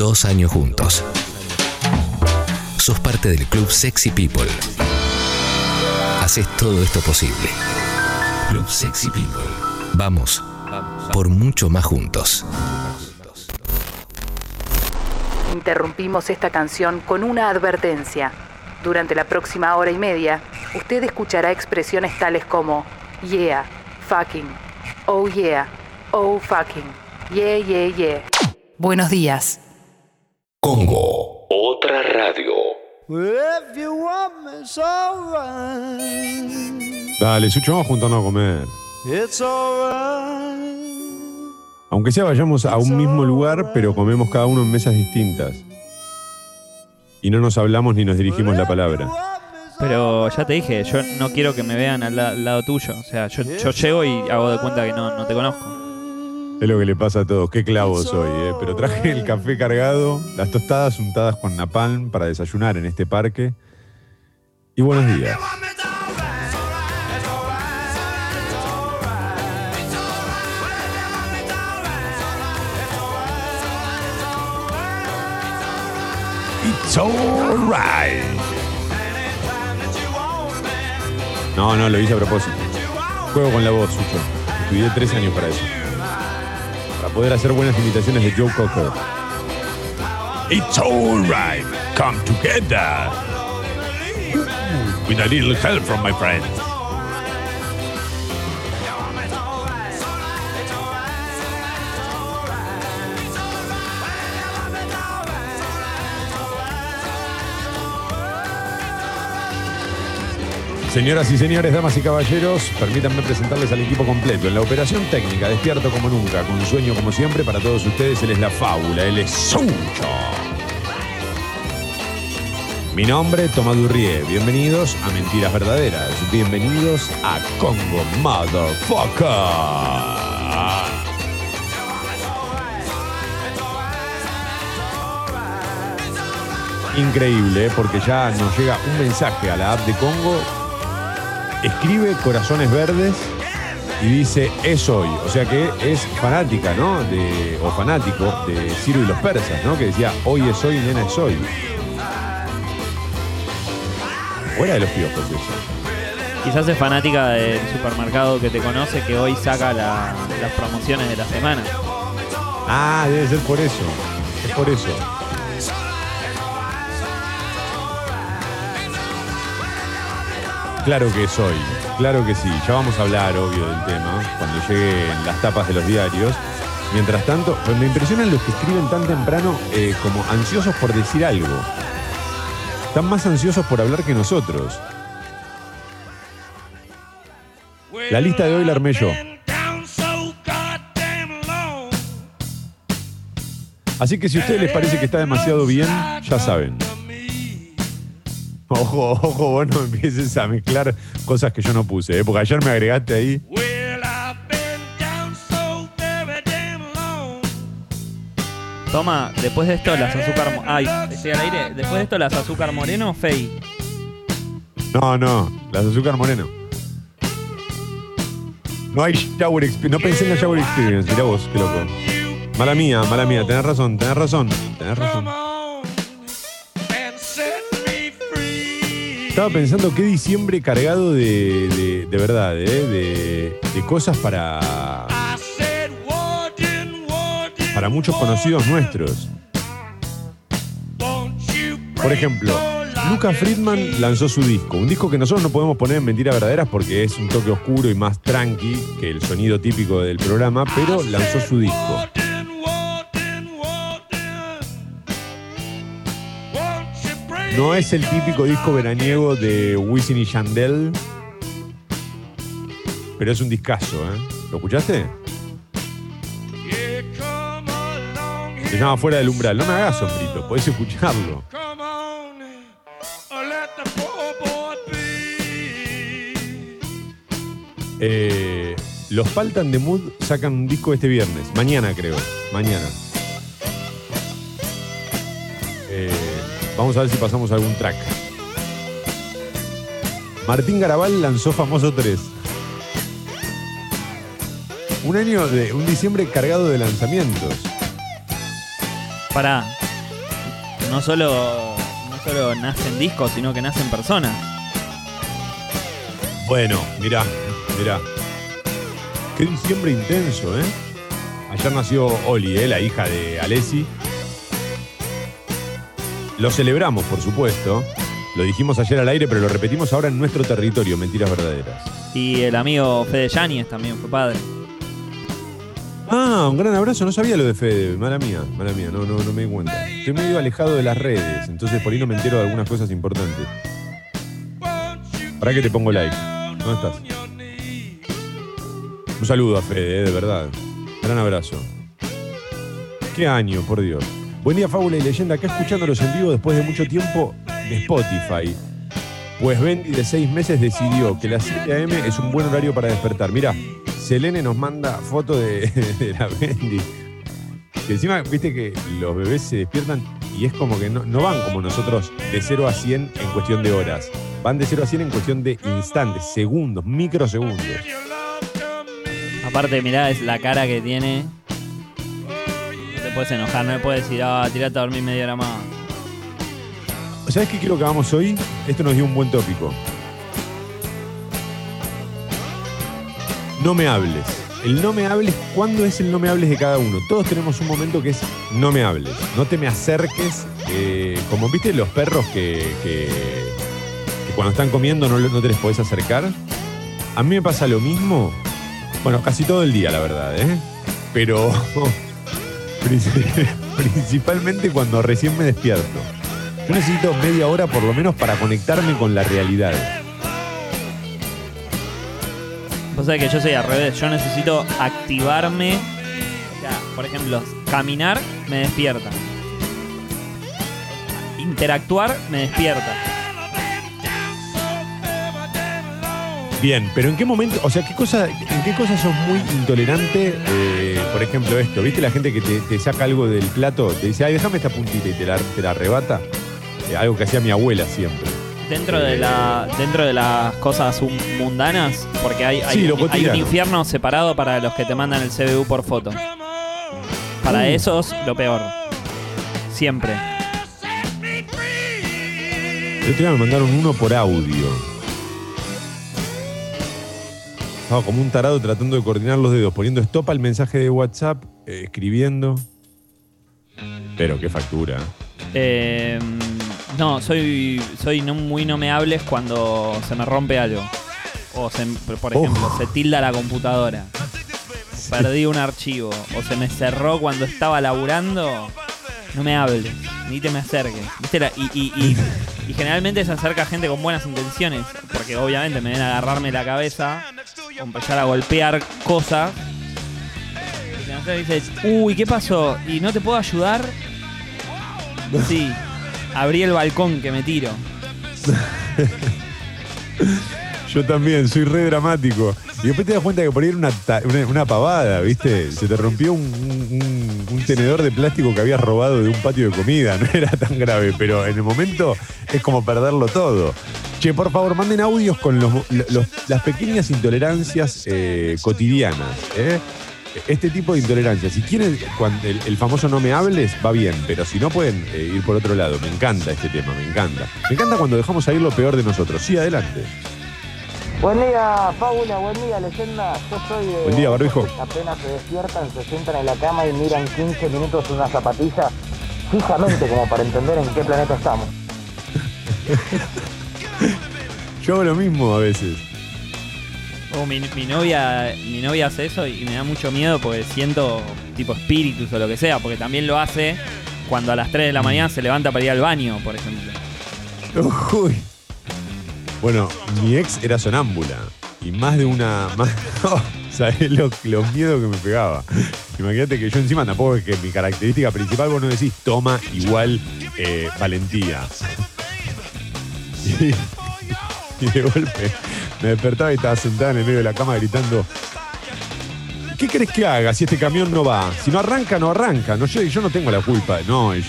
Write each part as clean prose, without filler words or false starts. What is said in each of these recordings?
2 años juntos. Sos parte del Club Sexy People. Haces todo esto posible. Club Sexy People. Vamos por mucho más juntos. Interrumpimos esta canción con una advertencia. Durante la próxima hora y media, usted escuchará expresiones tales como yeah, fucking, oh yeah, oh fucking, yeah, yeah, yeah. Buenos días. Congo, otra radio. If you want me, it's alright. Dale, Sucho, vamos juntando a comer. It's alright. Aunque sea vayamos a un mismo lugar, pero comemos cada uno en mesas distintas. Y no nos hablamos ni nos dirigimos la palabra. Pero ya te dije, yo no quiero que me vean al lado tuyo. O sea, yo llego y hago de cuenta que no te conozco. Es lo que le pasa a todos. Qué clavos hoy, ¿eh? Pero traje el café cargado, las tostadas untadas con napalm para desayunar en este parque. Y buenos días. It's alright. No, lo hice a propósito. Juego con la voz, Sucho. Estudié 3 años para eso. Para poder hacer buenas imitaciones de Joe Cocker. It's alright. Come together. With a little help from my friends. Señoras y señores, damas y caballeros, permítanme presentarles al equipo completo. En la operación técnica, despierto como nunca, con sueño como siempre, para todos ustedes, él es la fábula, él es Sucho. Mi nombre, Tomás Durrié. Bienvenidos a Mentiras Verdaderas. Bienvenidos a Congo Motherfucker. Increíble, ¿eh? Porque ya nos llega un mensaje a la app de Congo. Escribe corazones verdes y dice, es hoy. O sea que es fanática, ¿no? O fanático de Ciro y los persas, ¿no? Que decía, hoy es hoy, nena es hoy. Fuera de los piojos eso. Quizás es fanática del supermercado que te conoce, que hoy saca las promociones de la semana. Ah, debe ser por eso. Es por eso. Claro que es hoy, claro que sí. Ya vamos a hablar, obvio, del tema cuando lleguen las tapas de los diarios. Mientras tanto, pues me impresionan los que escriben tan temprano como ansiosos por decir algo. Están más ansiosos por hablar que nosotros. La lista de hoy la armé yo. Así que si a ustedes les parece que está demasiado bien, ya saben. Ojo, vos no empieces a mezclar cosas que yo no puse, ¿eh? Porque ayer me agregaste ahí. Toma, después de esto las azúcar moreno. Ay, estoy al aire. Después de esto las azúcar moreno, Fey. No, las azúcar moreno. No hay shower experience. No pensé en la shower experience. Mirá vos, qué loco. Mala mía, tenés razón. Estaba pensando qué diciembre cargado de verdad, de cosas para muchos conocidos nuestros. Por ejemplo, Lucas Friedman lanzó su disco. Un disco que nosotros no podemos poner en Mentiras Verdaderas porque es un toque oscuro y más tranqui que el sonido típico del programa, pero lanzó su disco. No es el típico disco veraniego de Wisin y Yandel, pero es un discazo, ¿eh? ¿Lo escuchaste? Se llama Fuera del Umbral. No me hagas sombrito, podés escucharlo. Los Paltan de Mood sacan un disco este viernes. Mañana, creo. Mañana. Vamos a ver si pasamos algún track. Martín Garabal lanzó Famoso 3. Un diciembre cargado de lanzamientos. Pará, no solo nacen discos, sino que nacen personas. Bueno, mirá. Qué diciembre intenso, ¿eh? Ayer nació Oli, la hija de Alessi. Lo celebramos, por supuesto. Lo dijimos ayer al aire, pero lo repetimos ahora en nuestro territorio, Mentiras Verdaderas. Y el amigo Fede Yáñez también fue padre. Ah, un gran abrazo. No sabía lo de Fede. Mala mía. No me di cuenta. Estoy medio alejado de las redes, entonces por ahí no me entero de algunas cosas importantes. ¿Para qué te pongo like? ¿Dónde estás? Un saludo a Fede, de verdad. Gran abrazo. Qué año, por Dios. Buen día, Fábula y Leyenda. Acá escuchándolos en vivo después de mucho tiempo de Spotify. Pues Bendy, de 6 meses, decidió que las 7 a.m. es un buen horario para despertar. Mirá, Selene nos manda foto de la Bendy. Que encima, viste que los bebés se despiertan y es como que no van como nosotros de 0 a 100 en cuestión de horas. Van de 0 a 100 en cuestión de instantes, segundos, microsegundos. Aparte, mirá, es la cara que tiene... puedes enojar, no me puedes decir, tirate a dormir media hora más. ¿Sabes qué quiero que hagamos hoy? Esto nos dio un buen tópico. No me hables. El no me hables, ¿cuándo es el no me hables de cada uno? Todos tenemos un momento que es no me hables. No te me acerques. Como viste los perros que cuando están comiendo no te les podés acercar. A mí me pasa lo mismo. Bueno, casi todo el día, la verdad, ¿eh? Pero... principalmente cuando recién me despierto. Yo necesito media hora por lo menos para conectarme con la realidad. Vos sabés que yo soy al revés. Yo necesito activarme. O sea, por ejemplo, caminar me despierta. Interactuar me despierta. Bien, pero ¿en qué momento? O sea, ¿en qué cosa sos muy intolerante? Por ejemplo, esto. ¿Viste la gente que te saca algo del plato? Te dice, ay, déjame esta puntita y te la arrebata. Algo que hacía mi abuela siempre. Dentro de las cosas mundanas, porque hay un infierno separado para los que te mandan el CBU por foto. Para esos, lo peor. Siempre. El otro día me mandaron uno por audio. Estaba como un tarado tratando de coordinar los dedos, poniendo stop al mensaje de WhatsApp, escribiendo. Pero qué factura. No, soy muy no me hables cuando se me rompe algo. O por ejemplo, se tilda la computadora. Sí. Perdí un archivo. O se me cerró cuando estaba laburando. No me hables, ni te me acerques. ¿Viste? Y generalmente se acerca gente con buenas intenciones, porque obviamente me ven a agarrarme la cabeza, o empezar a golpear cosas. Y dices, uy, ¿qué pasó? ¿Y no te puedo ayudar? Sí, abrí el balcón que me tiro. Yo también, soy re dramático. Y después te das cuenta que por ahí era una pavada, ¿viste? Se te rompió un tenedor de plástico que habías robado de un patio de comida. No era tan grave, pero en el momento es como perderlo todo. Che, por favor, manden audios con las pequeñas intolerancias cotidianas, ¿eh? Este tipo de intolerancias. Si quieren, cuando el famoso no me hables, va bien, pero si no pueden ir por otro lado. Me encanta este tema, me encanta. Me encanta cuando dejamos salir lo peor de nosotros. Sí, adelante. Buen día, Paula, buen día, Leyenda. Yo soy de... Buen día, barbijo. Apenas se despiertan, se sientan en la cama y miran 15 minutos una zapatilla, fijamente como para entender en qué planeta estamos. Yo hago lo mismo a veces. Oh, mi novia hace eso y me da mucho miedo porque siento tipo espíritus o lo que sea, porque también lo hace cuando a las 3 de la mañana se levanta para ir al baño, por ejemplo. Uy. Bueno, mi ex era sonámbula y ¿sabés los miedos que me pegaba? Imagínate que yo encima tampoco es que mi característica principal, vos no decís toma igual valentía. Y de golpe me despertaba y estaba sentada en el medio de la cama gritando, ¿qué querés que haga si este camión no va? Si no arranca, no arranca. No, yo no tengo la culpa. No, ella.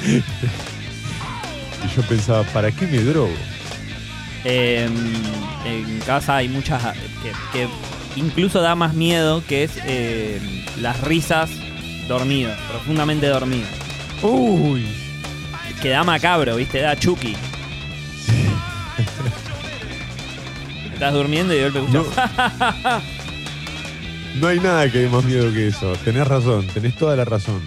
Y yo pensaba, ¿para qué me drogo? En casa hay muchas que incluso da más miedo, que es las risas dormidas, profundamente dormidas. Uy. Que da macabro, ¿viste? Da Chucky. Sí. Estás durmiendo y de golpe gusta. No hay nada que dé más miedo que eso. Tenés razón, tenés toda la razón.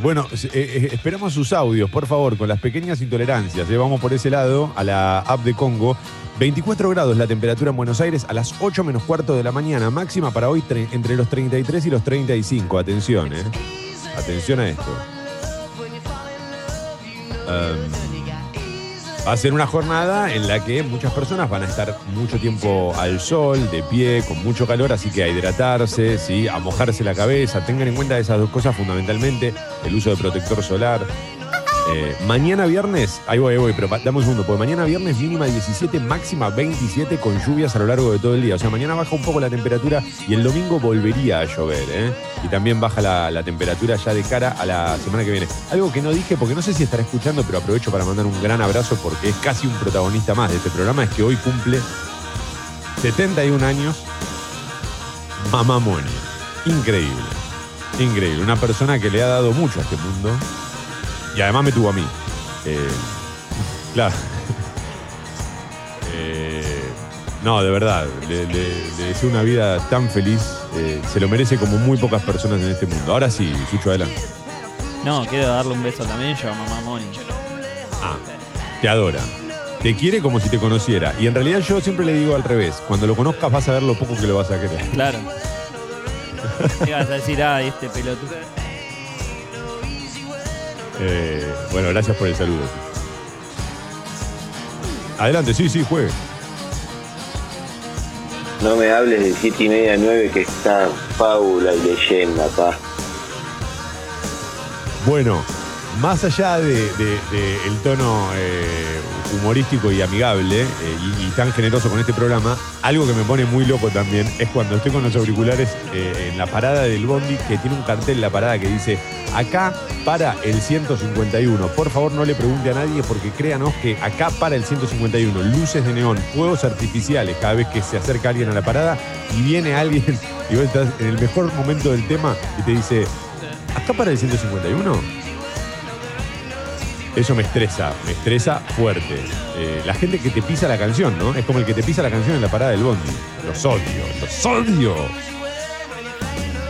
Bueno, esperamos sus audios, por favor, con las pequeñas intolerancias. Vamos por ese lado a la app de Congo. 24 grados la temperatura en Buenos Aires a las 8:45 de la mañana. Máxima para hoy entre los 33 y los 35. Atención, ¿eh? Atención a esto. Va a ser una jornada en la que muchas personas van a estar mucho tiempo al sol, de pie, con mucho calor, así que a hidratarse, ¿sí? A mojarse la cabeza. Tengan en cuenta esas dos cosas fundamentalmente, el uso de protector solar. Mañana viernes, ahí voy, pero dame un segundo, porque mañana viernes mínima 17, máxima 27 con lluvias a lo largo de todo el día. O sea, mañana baja un poco la temperatura y el domingo volvería a llover, ¿eh? Y también baja la temperatura ya de cara a la semana que viene. Algo que no dije, porque no sé si estará escuchando, pero aprovecho para mandar un gran abrazo porque es casi un protagonista más de este programa, es que hoy cumple 71 años Mamá Moni. Increíble, increíble. Una persona que le ha dado mucho a este mundo. Y además me tuvo a mí. Claro. No, de verdad. Le deseo una vida tan feliz. Se lo merece como muy pocas personas en este mundo. Ahora sí, Sucho, adelante. No, quiero darle un beso también yo a Mamá Moni. Ah, te adora. Te quiere como si te conociera. Y en realidad yo siempre le digo al revés. Cuando lo conozcas vas a ver lo poco que lo vas a querer. Claro. ¿Qué vas a decir? Ah, este pelotudo. Bueno, gracias por el saludo. Adelante, sí, juegue. No me hables de 7:30 a 9 que está fábula y leyenda, pa. Bueno, más allá de el tono humorístico y amigable y tan generoso con este programa, algo que me pone muy loco también es cuando estoy con los auriculares en la parada del Bondi, que tiene un cartel en la parada que dice: acá para el 151. Por favor, no le pregunte a nadie, porque créanos que acá para el 151. Luces de neón, fuegos artificiales cada vez que se acerca alguien a la parada, y viene alguien y vos estás en el mejor momento del tema y te dice: acá para el 151. Eso me estresa fuerte. La gente que te pisa la canción, ¿no? Es como el que te pisa la canción en la parada del Bondi. Los odio.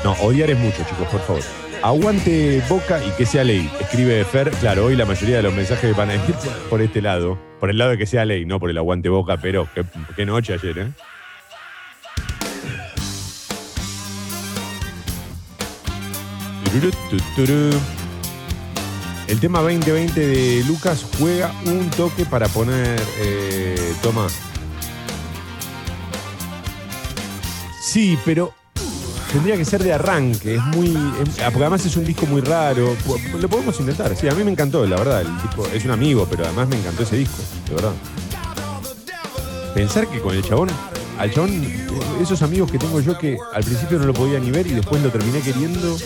No, odiar es mucho, chicos, por favor. Aguante Boca y que sea ley, escribe Fer. Claro, hoy la mayoría de los mensajes van a ir por este lado. Por el lado de que sea ley, no por el aguante Boca, pero qué noche ayer, ¿eh? El tema 2020 de Lucas juega un toque para poner Tomás. Sí, pero tendría que ser de arranque. Porque además es un disco muy raro. Lo podemos intentar. Sí, a mí me encantó, la verdad. El disco es un amigo, pero además me encantó ese disco, de verdad. Pensar que con el chabón... Al chabón, esos amigos que tengo yo que al principio no lo podía ni ver y después lo terminé queriendo...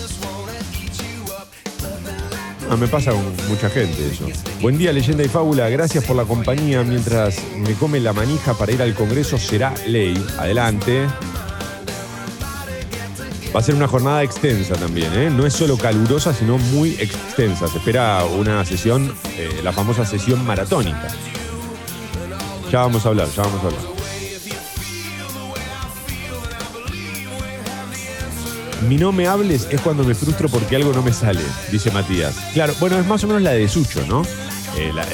Me pasa con mucha gente eso. Buen día, leyenda y fábula. Gracias por la compañía. Mientras me come la manija para ir al Congreso, será ley. Adelante. Va a ser una jornada extensa también, ¿eh? No es solo calurosa, sino muy extensa. Se espera una sesión, la famosa sesión maratónica. Ya vamos a hablar. Mi no me hables es cuando me frustro porque algo no me sale, dice Matías. Claro, bueno, es más o menos la de Sucho, ¿no?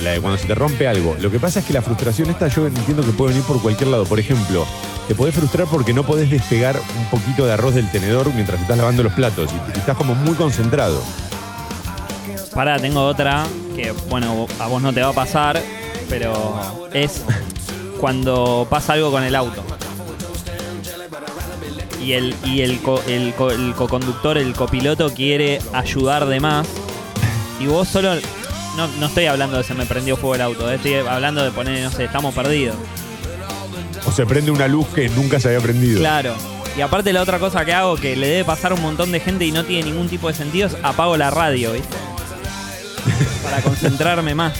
La de cuando se te rompe algo. Lo que pasa es que la frustración esta yo entiendo que puede venir por cualquier lado. Por ejemplo, te podés frustrar porque no podés despegar un poquito de arroz del tenedor mientras estás lavando los platos y estás como muy concentrado. Pará, tengo otra que, bueno, a vos no te va a pasar, pero es cuando pasa algo con el auto. Y el coconductor, el copiloto quiere ayudar de más. Y vos solo... No estoy hablando de se me prendió fuego el auto. Estoy hablando de poner, no sé, estamos perdidos. O se prende una luz que nunca se había prendido. Claro. Y aparte la otra cosa que hago, que le debe pasar a un montón de gente y no tiene ningún tipo de sentido, es apago la radio, ¿viste? Para concentrarme más.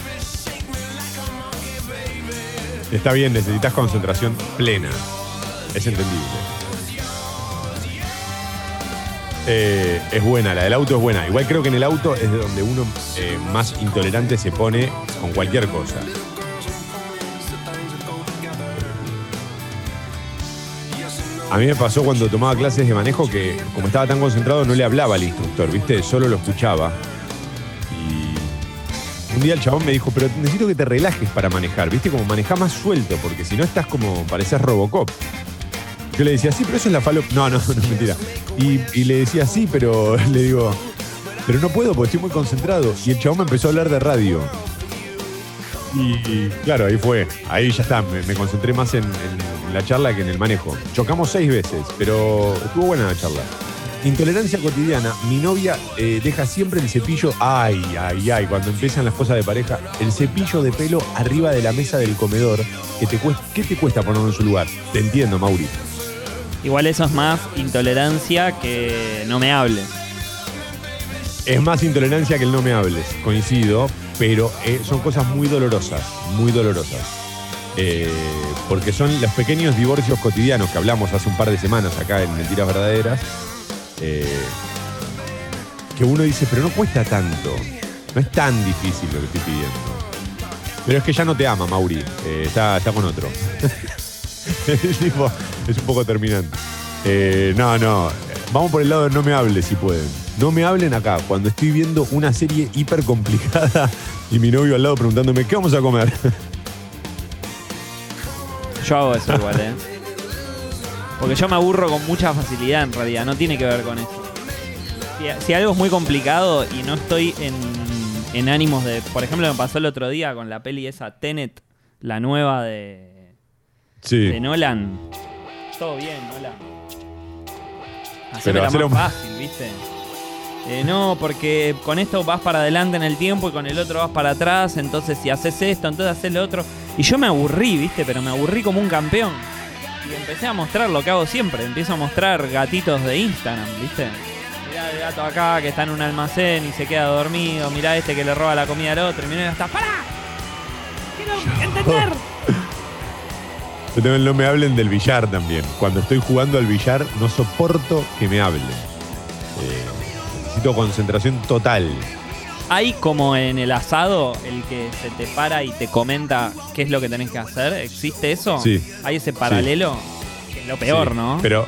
Está bien, necesitas concentración plena. Es entendible. es buena, la del auto es buena. Igual creo que en el auto es de donde uno más intolerante se pone con cualquier cosa. A mí me pasó cuando tomaba clases de manejo que, como estaba tan concentrado, no le hablaba al instructor, ¿viste? Solo lo escuchaba. Y un día el chabón me dijo, pero necesito que te relajes para manejar, ¿viste? Como manejá más suelto, porque si no estás como, pareces Robocop. Yo le decía, sí, pero eso es la falo... No, mentira. Y le decía, sí, pero le digo, pero no puedo porque estoy muy concentrado. Y el chabón me empezó a hablar de radio. Y claro, ahí fue. Ahí ya está, me concentré más en la charla que en el manejo. Chocamos 6 veces, pero estuvo buena la charla. Intolerancia cotidiana. Mi novia deja siempre el cepillo, ay, cuando empiezan las cosas de pareja, el cepillo de pelo arriba de la mesa del comedor. ¿Qué te cuesta ponerlo en su lugar? Te entiendo, Mauri. Igual eso es más intolerancia que no me hables. Es más intolerancia que el no me hables, coincido, pero son cosas muy dolorosas, muy dolorosas. Porque son los pequeños divorcios cotidianos que hablamos hace un par de semanas acá en Mentiras Verdaderas, que uno dice, pero no cuesta tanto, no es tan difícil lo que estoy pidiendo. Pero es que ya no te ama, Mauri, está con otro. Es un poco terminante. Vamos por el lado de no me hables, si pueden. No me hablen acá, cuando estoy viendo una serie hiper complicada y mi novio al lado preguntándome, ¿qué vamos a comer? Yo hago eso igual, ¿eh? Porque yo me aburro con mucha facilidad en realidad, no tiene que ver con eso. Si algo es muy complicado y no estoy en ánimos de... Por ejemplo, me pasó el otro día con la peli esa Tenet, la nueva de Nolan. Todo bien, Nolan. Hacémela más fácil, ¿viste? No, porque con esto vas para adelante en el tiempo y con el otro vas para atrás, entonces si haces esto, entonces haces lo otro. Y yo me aburrí, ¿viste? Pero me aburrí como un campeón. Y empecé a mostrar lo que hago siempre, empiezo a mostrar gatitos de Instagram, ¿viste? Mirá el gato acá que está en un almacén y se queda dormido, mirá este que le roba la comida al otro, y mirá hasta ¡pará! ¡Quiero entender! Pero no me hablen del billar también. Cuando estoy jugando al billar no soporto que me hablen. Necesito concentración total. Hay como en el asado el que se te para y te comenta qué es lo que tenés que hacer. ¿Existe eso? Sí. ¿Hay ese paralelo? Sí. Que es lo peor, sí, ¿no? Pero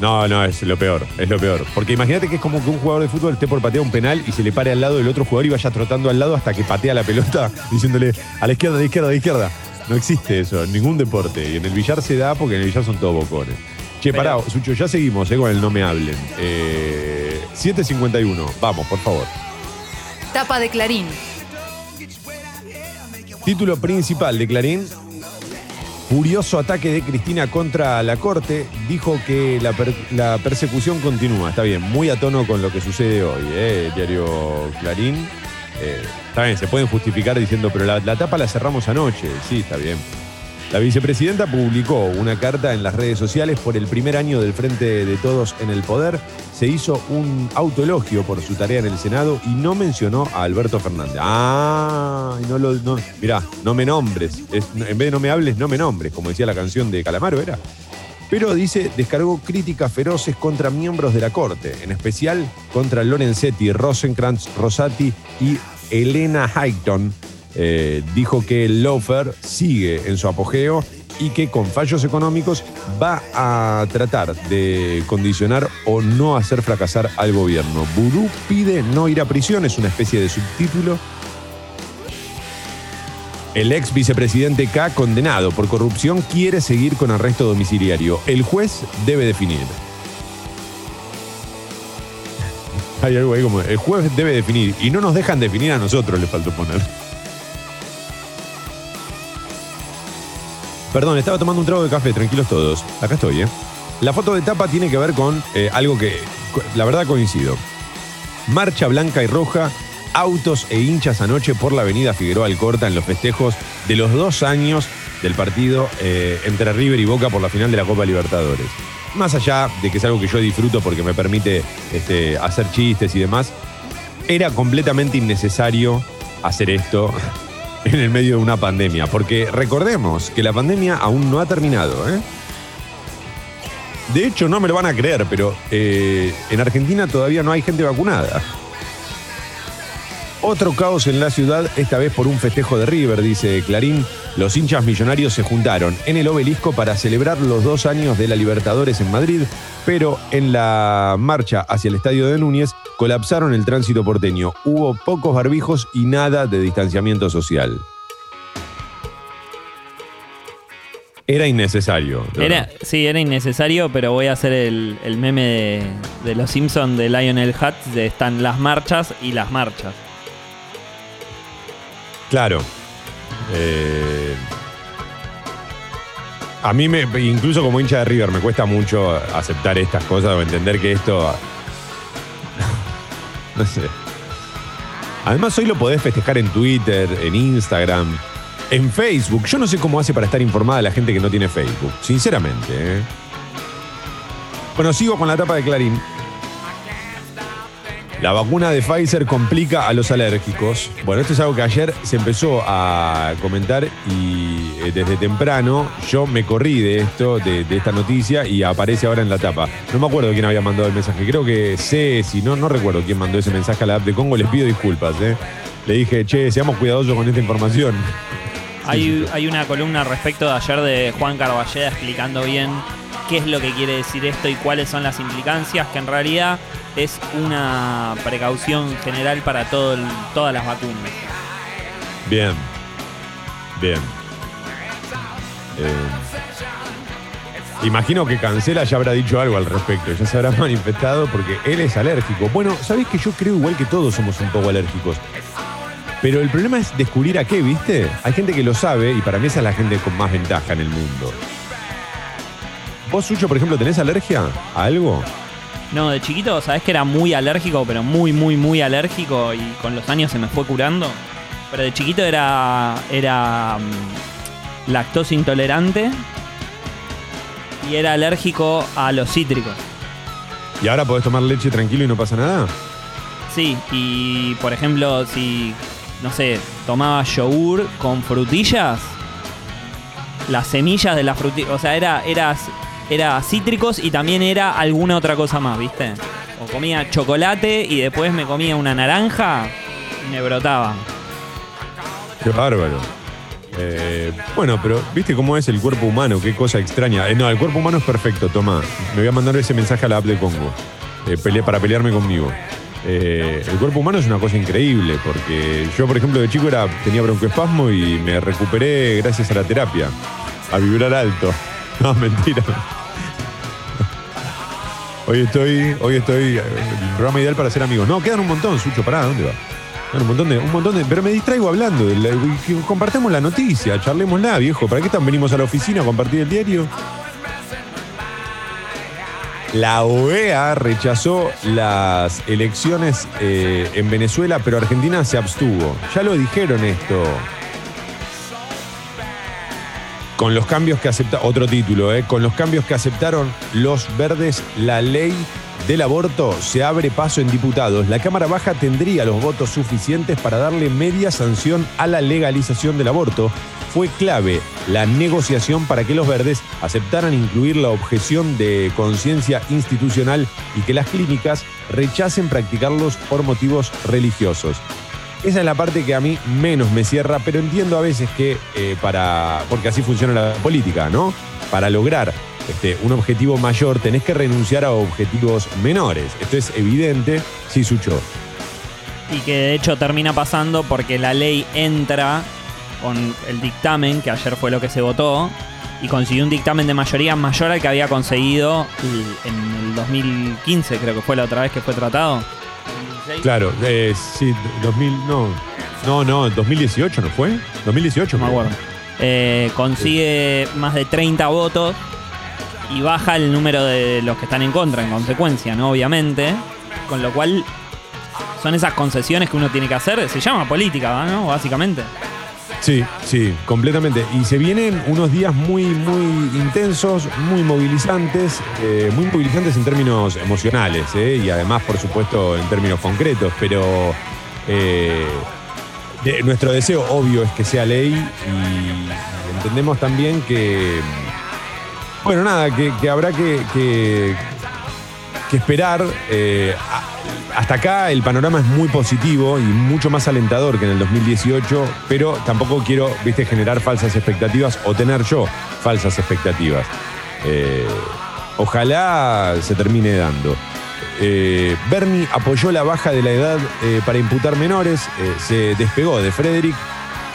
no, es lo peor. Es lo peor. Porque imagínate que es como que un jugador de fútbol esté por patear un penal y se le pare al lado del otro jugador y vaya trotando al lado hasta que patea la pelota diciéndole a la izquierda, de izquierda, de izquierda. No existe eso en ningún deporte. Y en el billar se da porque en el billar son todos bocones. Che, pará, Sucho, ya seguimos con el no me hablen. 7:51, vamos, por favor. Tapa de Clarín. Título principal de Clarín. Furioso ataque de Cristina contra la Corte. Dijo que la persecución continúa. Está bien, muy a tono con lo que sucede hoy, el diario Clarín. Está bien, se pueden justificar diciendo, pero la tapa la cerramos anoche. Sí, está bien. La vicepresidenta publicó una carta en las redes sociales por el primer año del Frente de Todos en el poder. Se hizo un autoelogio por su tarea en el Senado y no mencionó a Alberto Fernández. Mirá, no me nombres. En vez de no me hables, no me nombres, como decía la canción de Calamaro, ¿era? Pero dice, descargó críticas feroces contra miembros de la Corte, en especial contra Lorenzetti, Rosencrantz, Rosati y Elena Hayton. Dijo que el lawfare sigue en su apogeo y que con fallos económicos va a tratar de condicionar o no hacer fracasar al gobierno. Burú pide no ir a prisión, es una especie de subtítulo. El ex vicepresidente K, condenado por corrupción, quiere seguir con arresto domiciliario. El juez debe definir. Hay algo ahí como, el juez debe definir y no nos dejan definir a nosotros, le faltó poner. Perdón, estaba tomando un trago de café, tranquilos todos. Acá estoy, ¿eh? La foto de tapa tiene que ver con algo que, la verdad, coincido. Marcha blanca y roja, autos e hinchas anoche por la avenida Figueroa Alcorta en los festejos de los 2 años del partido entre River y Boca por la final de la Copa Libertadores. Más allá de que es algo que yo disfruto porque me permite hacer chistes y demás, era completamente innecesario hacer esto en el medio de una pandemia, porque recordemos que la pandemia aún no ha terminado, ¿eh? De hecho, no me lo van a creer, pero en Argentina todavía no hay gente vacunada. Otro caos en la ciudad, esta vez por un festejo de River, dice Clarín. Los hinchas millonarios se juntaron en el obelisco para celebrar los 2 años de la Libertadores en Madrid, pero en la marcha hacia el estadio de Núñez colapsaron el tránsito porteño. Hubo pocos barbijos y nada de distanciamiento social. Era innecesario, ¿no? Era innecesario, pero voy a hacer el meme de los Simpsons de Lionel Hutz, de están las marchas y las marchas. Claro. A mí, incluso como hincha de River, me cuesta mucho aceptar estas cosas o entender que esto... No sé. Además, hoy lo podés festejar en Twitter, en Instagram... En Facebook, yo no sé cómo hace para estar informada la gente que no tiene Facebook, sinceramente, ¿eh? Bueno, sigo con la tapa de Clarín. La vacuna de Pfizer complica a los alérgicos. Bueno, esto es algo que ayer se empezó a comentar y desde temprano yo me corrí de esto, de esta noticia, y aparece ahora en la tapa. No me acuerdo quién había mandado el mensaje, creo que Ceci, no recuerdo quién mandó ese mensaje a la app de Congo, les pido disculpas, ¿eh? Le dije, che, seamos cuidadosos con esta información. Hay una columna respecto de ayer de Juan Carballeda explicando bien qué es lo que quiere decir esto y cuáles son las implicancias, que en realidad es una precaución general para todas las vacunas. Bien, bien. Imagino que Cancela ya habrá dicho algo al respecto, ya se habrá manifestado porque él es alérgico. Bueno, ¿sabés que yo creo igual que todos somos un poco alérgicos? Pero el problema es descubrir a qué, ¿viste? Hay gente que lo sabe y para mí esa es la gente con más ventaja en el mundo. ¿Vos, Sucho, por ejemplo, tenés alergia a algo? No, de chiquito, ¿sabés que era muy alérgico? Pero muy, muy, muy alérgico, y con los años se me fue curando. Pero de chiquito era lactosa intolerante y era alérgico a los cítricos. ¿Y ahora podés tomar leche tranquilo y no pasa nada? Sí, y por ejemplo, si... No sé, tomaba yogur con frutillas, las semillas de las frutillas, o sea, era cítricos y también era alguna otra cosa más, ¿viste? O comía chocolate y después me comía una naranja y me brotaba. Qué bárbaro. Bueno, pero ¿viste cómo es el cuerpo humano? Qué cosa extraña. No, el cuerpo humano es perfecto, tomá. Me voy a mandar ese mensaje a la app de Congo, para pelearme conmigo. El cuerpo humano es una cosa increíble, porque yo, por ejemplo, de chico tenía broncoespasmo y me recuperé gracias a la terapia, a vibrar alto. No, mentira. Hoy estoy el programa ideal para ser amigos. No, quedan un montón, Sucho, pará, ¿dónde va? Bueno, un montón de, pero me distraigo hablando. Compartamos la noticia, charlémosla, viejo. ¿Para qué tan venimos a la oficina a compartir el diario? La OEA rechazó las elecciones en Venezuela, pero Argentina se abstuvo. Ya lo dijeron esto. Con los cambios que aceptaron... Otro título, ¿eh? Con los cambios que aceptaron los verdes, la ley del aborto se abre paso en diputados. La Cámara Baja tendría los votos suficientes para darle media sanción a la legalización del aborto. Fue clave la negociación para que los verdes aceptaran incluir la objeción de conciencia institucional y que las clínicas rechacen practicarlos por motivos religiosos. Esa es la parte que a mí menos me cierra, pero entiendo a veces que porque así funciona la política, ¿no? Para lograr un objetivo mayor tenés que renunciar a objetivos menores. Esto es evidente, sí, Sucho. Y que de hecho termina pasando porque la ley entra... con el dictamen, que ayer fue lo que se votó, y consiguió un dictamen de mayoría mayor al que había conseguido en el 2015, creo que fue la otra vez que fue tratado. ¿2016? Claro, sí, 2000, no, 2018 no fue, 2018. No me acuerdo. Consigue más de 30 votos y baja el número de los que están en contra, en consecuencia, ¿no? Obviamente, con lo cual son esas concesiones que uno tiene que hacer, se llama política, ¿no? Básicamente. Sí, completamente. Y se vienen unos días muy, muy intensos, muy movilizantes en términos emocionales, y además, por supuesto, en términos concretos. Pero nuestro deseo obvio es que sea ley y entendemos también que Bueno, nada, que habrá que esperar. Hasta acá el panorama es muy positivo y mucho más alentador que en el 2018, pero tampoco quiero, viste, generar falsas expectativas o tener yo falsas expectativas. Ojalá se termine dando. Bernie apoyó la baja de la edad para imputar menores, se despegó de Frederick,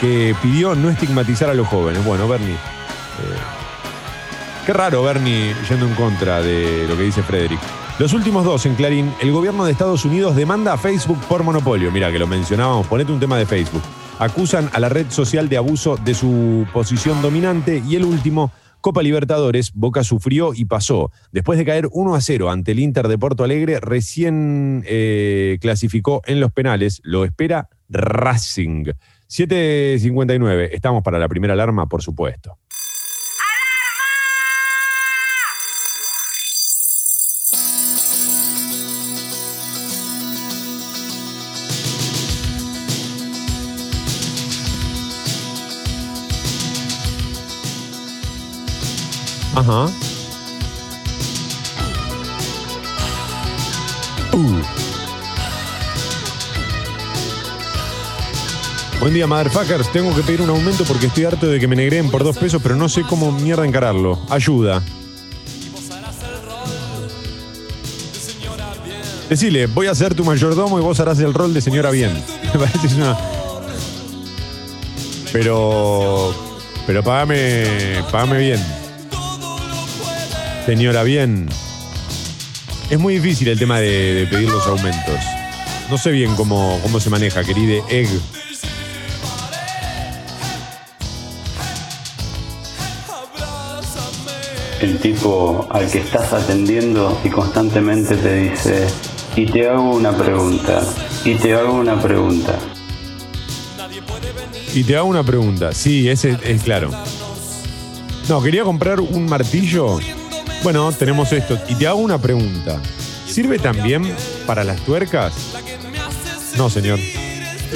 que pidió no estigmatizar a los jóvenes. Bueno, Bernie, qué raro Bernie yendo en contra de lo que dice Frederick. Los últimos dos en Clarín, el gobierno de Estados Unidos demanda a Facebook por monopolio. Mirá, que lo mencionábamos, ponete un tema de Facebook. Acusan a la red social de abuso de su posición dominante. Y el último, Copa Libertadores, Boca sufrió y pasó. Después de caer 1-0 ante el Inter de Porto Alegre, recién clasificó en los penales. Lo espera Racing. 7:59. Estamos para la primera alarma, por supuesto. Ajá. Buen día, motherfuckers. Tengo que pedir un aumento porque estoy harto de que me negreen por 2 pesos, pero no sé cómo mierda encararlo. Ayuda. Decile, voy a ser tu mayordomo y vos harás el rol de señora bien. Me parece una... Pero pagame bien. Señora, bien. Es muy difícil el tema de pedir los aumentos. No sé bien cómo se maneja, querida Egg. El tipo al que estás atendiendo y constantemente te dice: y te hago una pregunta, y te hago una pregunta. Y te hago una pregunta, sí, ese es claro. No, quería comprar un martillo... Bueno, tenemos esto. Y te hago una pregunta. ¿Sirve también para las tuercas? No, señor.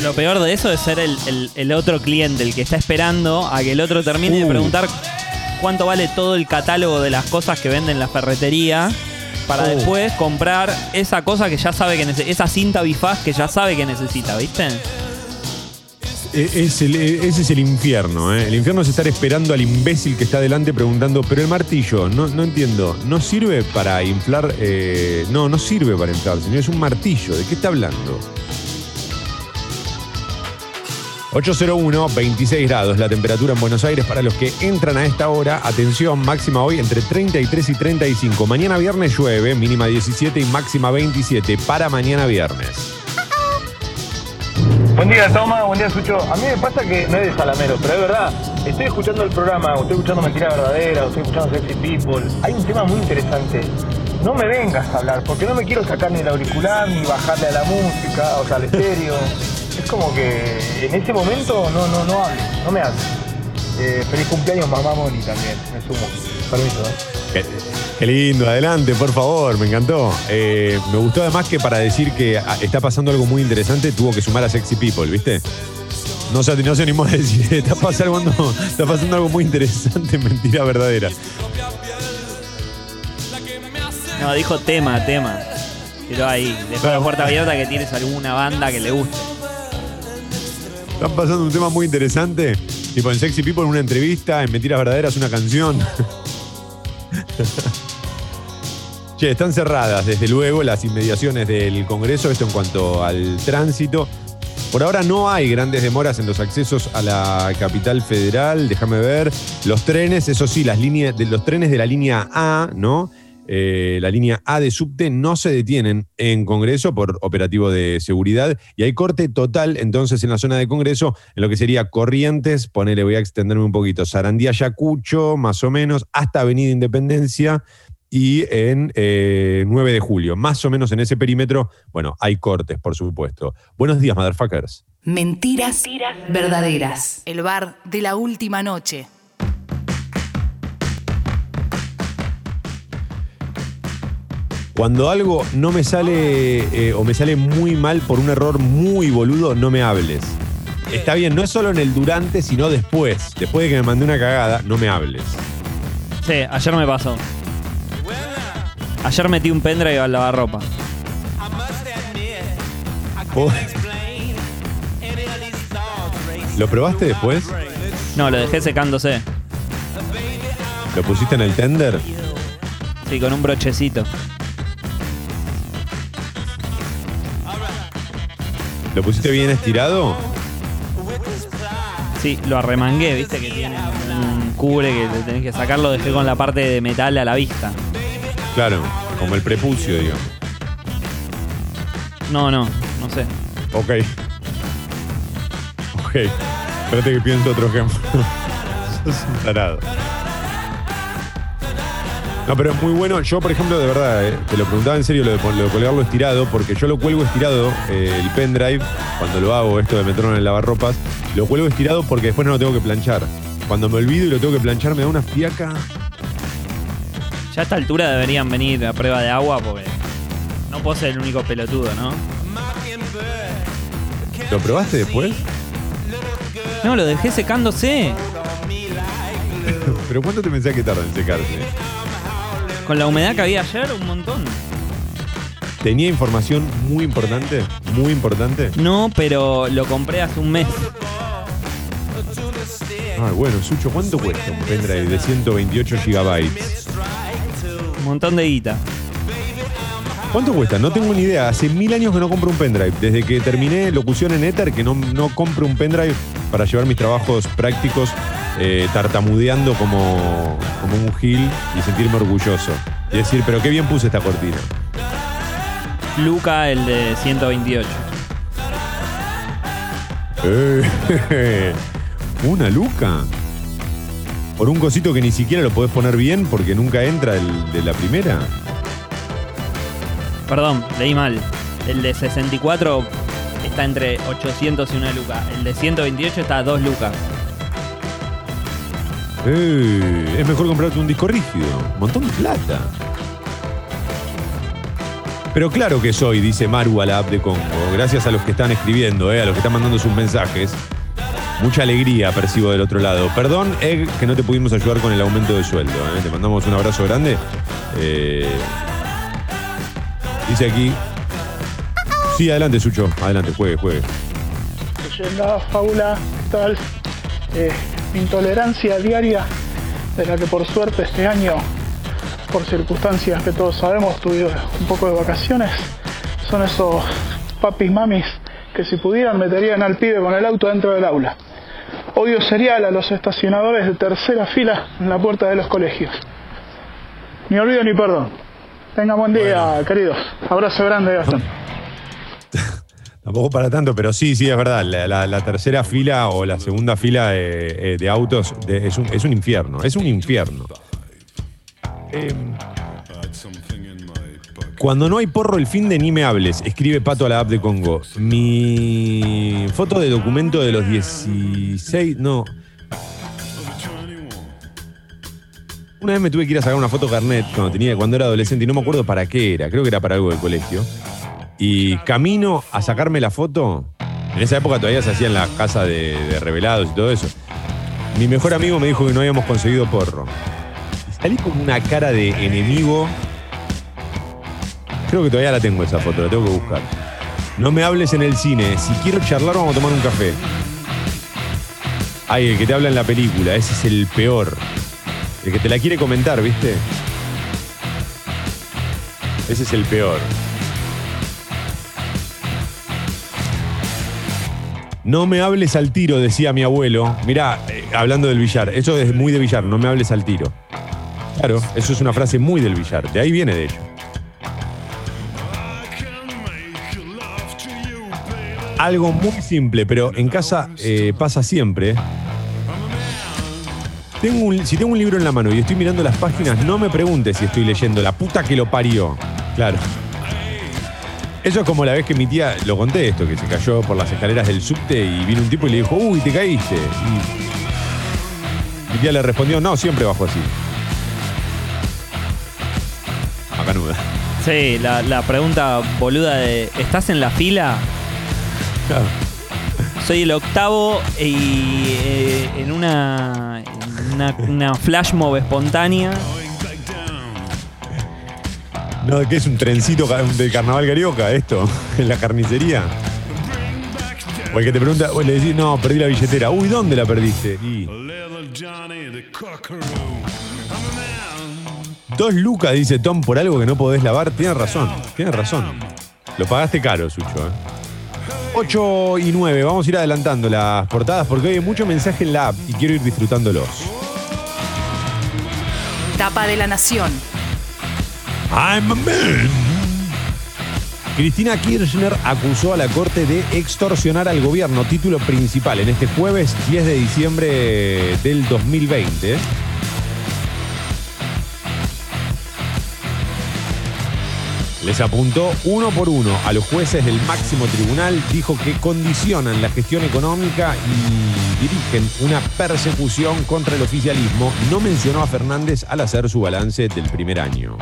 Lo peor de eso es ser el otro cliente, el que está esperando a que el otro termine de preguntar cuánto vale todo el catálogo de las cosas que venden en la ferretería para después comprar esa cosa que ya sabe que necesita, esa cinta bifaz que ya sabe que necesita, ¿viste? Ese es el infierno, ¿eh? El infierno es estar esperando al imbécil que está adelante preguntando, pero el martillo, no entiendo, ¿no sirve para inflar? No sirve para inflar, señor, es un martillo, ¿de qué está hablando? 801, 26 grados, la temperatura en Buenos Aires para los que entran a esta hora. Atención, máxima hoy entre 33 y 35. Mañana viernes llueve, mínima 17 y máxima 27 para mañana viernes. Buen día, Toma, buen día, Sucho. A mí me pasa que no es de salamero, pero es verdad. Estoy escuchando el programa, o estoy escuchando Mentira Verdadera, o estoy escuchando Sexy People. Hay un tema muy interesante. No me vengas a hablar, porque no me quiero sacar ni el auricular, ni bajarle a la música, o sea, al estéreo. Es como que en ese momento no hables, no me hables. Feliz cumpleaños, Mamá Moni, también, me sumo. Permiso, Qué lindo, adelante, por favor, me encantó. Me gustó además que para decir que está pasando algo muy interesante tuvo que sumar a Sexy People, ¿viste? No se animó a decir, está pasando algo muy interesante, Mentira Verdadera. No, dijo tema. Pero ahí, dejó la puerta abierta que tienes alguna banda que le guste. Está pasando un tema muy interesante, tipo en Sexy People una entrevista, en Mentiras Verdaderas una canción. Che, están cerradas desde luego las inmediaciones del Congreso, esto en cuanto al tránsito. Por ahora no hay grandes demoras en los accesos a la capital federal, déjame ver. Los trenes, eso sí, los trenes de la línea A, ¿no? La línea A de subte no se detienen en Congreso por operativo de seguridad y hay corte total entonces en la zona de Congreso, en lo que sería Corrientes, ponele, voy a extenderme un poquito, Sarandí, Ayacucho, más o menos, hasta Avenida Independencia y en 9 de julio, más o menos en ese perímetro, bueno, hay cortes, por supuesto. Buenos días, motherfuckers. Mentiras verdaderas. El bar de la última noche. Cuando algo no me sale o me sale muy mal por un error muy boludo, no me hables. Está bien, no es solo en el durante, sino después. Después de que me mandé una cagada, no me hables. Sí, ayer me pasó. Ayer metí un pendrive al lavarropa. Oh. ¿Lo probaste después? No, lo dejé secándose. ¿Lo pusiste en el tender? Sí, con un brochecito. ¿Lo pusiste bien estirado? Sí, lo arremangué, viste que tiene un cubre que tenés que sacarlo. Dejé con la parte de metal a la vista. Claro, como el prepucio, digo. No sé. Ok. Espérate que pienso otro ejemplo. Sos un tarado. No, pero es muy bueno. Yo, por ejemplo, de verdad, te lo preguntaba en serio lo de colgarlo estirado, porque yo lo cuelgo estirado, el pendrive, cuando lo hago esto de meterlo en el lavarropas, lo cuelgo estirado porque después no lo tengo que planchar. Cuando me olvido y lo tengo que planchar, me da una fiaca. Ya a esta altura deberían venir a prueba de agua porque no puedo ser el único pelotudo, ¿no? ¿Lo probaste después? No, lo dejé secándose. ¿Pero cuánto te pensás que tarda en secarse? Con la humedad que había ayer, un montón. ¿Tenía información muy importante? ¿Muy importante? No, pero lo compré hace un mes. Ah, bueno, Sucho, ¿cuánto cuesta un pendrive de 128 gigabytes? Un montón de guita. ¿Cuánto cuesta? No tengo ni idea. Hace 1000 años que no compro un pendrive. Desde que terminé locución en Éter, que no compro un pendrive para llevar mis trabajos prácticos tartamudeando como un gil y sentirme orgulloso. Y decir, pero qué bien puse esta cortina. Luca, el de 128. ¿Una Luca? Por un cosito que ni siquiera lo podés poner bien porque nunca entra el de la primera. Perdón, leí mal. El de 64 está entre 800 y una luca. El de 128 está a 2 lucas. Es mejor comprarte un disco rígido. Un montón de plata. Pero claro que soy, dice Maru a la app de Congo. Gracias a los que están escribiendo, a los que están mandando sus mensajes. Mucha alegría percibo del otro lado. Perdón, Egg, que no te pudimos ayudar con el aumento de sueldo. Te mandamos un abrazo grande. Dice aquí... Sí, adelante, Sucho. Adelante, juegue. Leyenda, Paula, ¿qué tal? Intolerancia diaria de la que por suerte este año, por circunstancias que todos sabemos, tuve un poco de vacaciones. Son esos papis, mamis, que si pudieran meterían al pibe con el auto dentro del aula. Odio serial a los estacionadores de tercera fila en la puerta de los colegios. Ni olvido ni perdón. Tenga buen día, queridos. Abrazo grande, Gastón. Tampoco para tanto, pero sí, es verdad. La tercera fila o la segunda fila de autos es un infierno. Es un infierno. Cuando no hay porro el fin de ni me hables, escribe Pato a la app de Congo. Mi foto de documento de los 16... No. Una vez me tuve que ir a sacar una foto carnet cuando era adolescente y no me acuerdo para qué era. Creo que era para algo del colegio. Y camino a sacarme la foto. En esa época todavía se hacía en la casa de revelados y todo eso. Mi mejor amigo me dijo que no habíamos conseguido porro. Salí con una cara de enemigo... Creo que todavía la tengo esa foto, la tengo que buscar. No me hables en el cine. Si quiero charlar, vamos a tomar un café. Ay, el que te habla en la película. Ese es el peor. El que te la quiere comentar, ¿viste? Ese es el peor. No me hables al tiro, decía mi abuelo. Mirá, hablando del billar. Eso es muy de billar, no me hables al tiro. Claro, eso es una frase muy del billar. De ahí viene, de hecho. Algo muy simple, pero en casa pasa siempre. Si tengo un libro en la mano y estoy mirando las páginas, no me preguntes si estoy leyendo. La puta que lo parió. Claro. Eso es como la vez que mi tía, lo conté esto, que se cayó por las escaleras del subte y vino un tipo y le dijo, uy, te caíste. Y mi tía le respondió, no, siempre bajo así. Macanuda. Sí, la pregunta boluda de, ¿estás en la fila? Claro. Soy el octavo y en una flash mob espontánea. No, ¿qué es un trencito del carnaval carioca esto? ¿En la carnicería? O el que te pregunta, o le decís, no, perdí la billetera. Uy, ¿dónde la perdiste? Y... 2 lucas, dice Tom, por algo que no podés lavar. Tienes razón, tienes razón. Lo pagaste caro, Sucho, ¿eh? 8 y 9, vamos a ir adelantando las portadas porque hoy hay mucho mensaje en la app y quiero ir disfrutándolos. Tapa de La Nación. I'm a man. Cristina Kirchner acusó a la corte de extorsionar al gobierno, título principal, en este jueves 10 de diciembre del 2020. Les apuntó uno por uno a los jueces del máximo tribunal, dijo que condicionan la gestión económica y dirigen una persecución contra el oficialismo. No mencionó a Fernández al hacer su balance del primer año.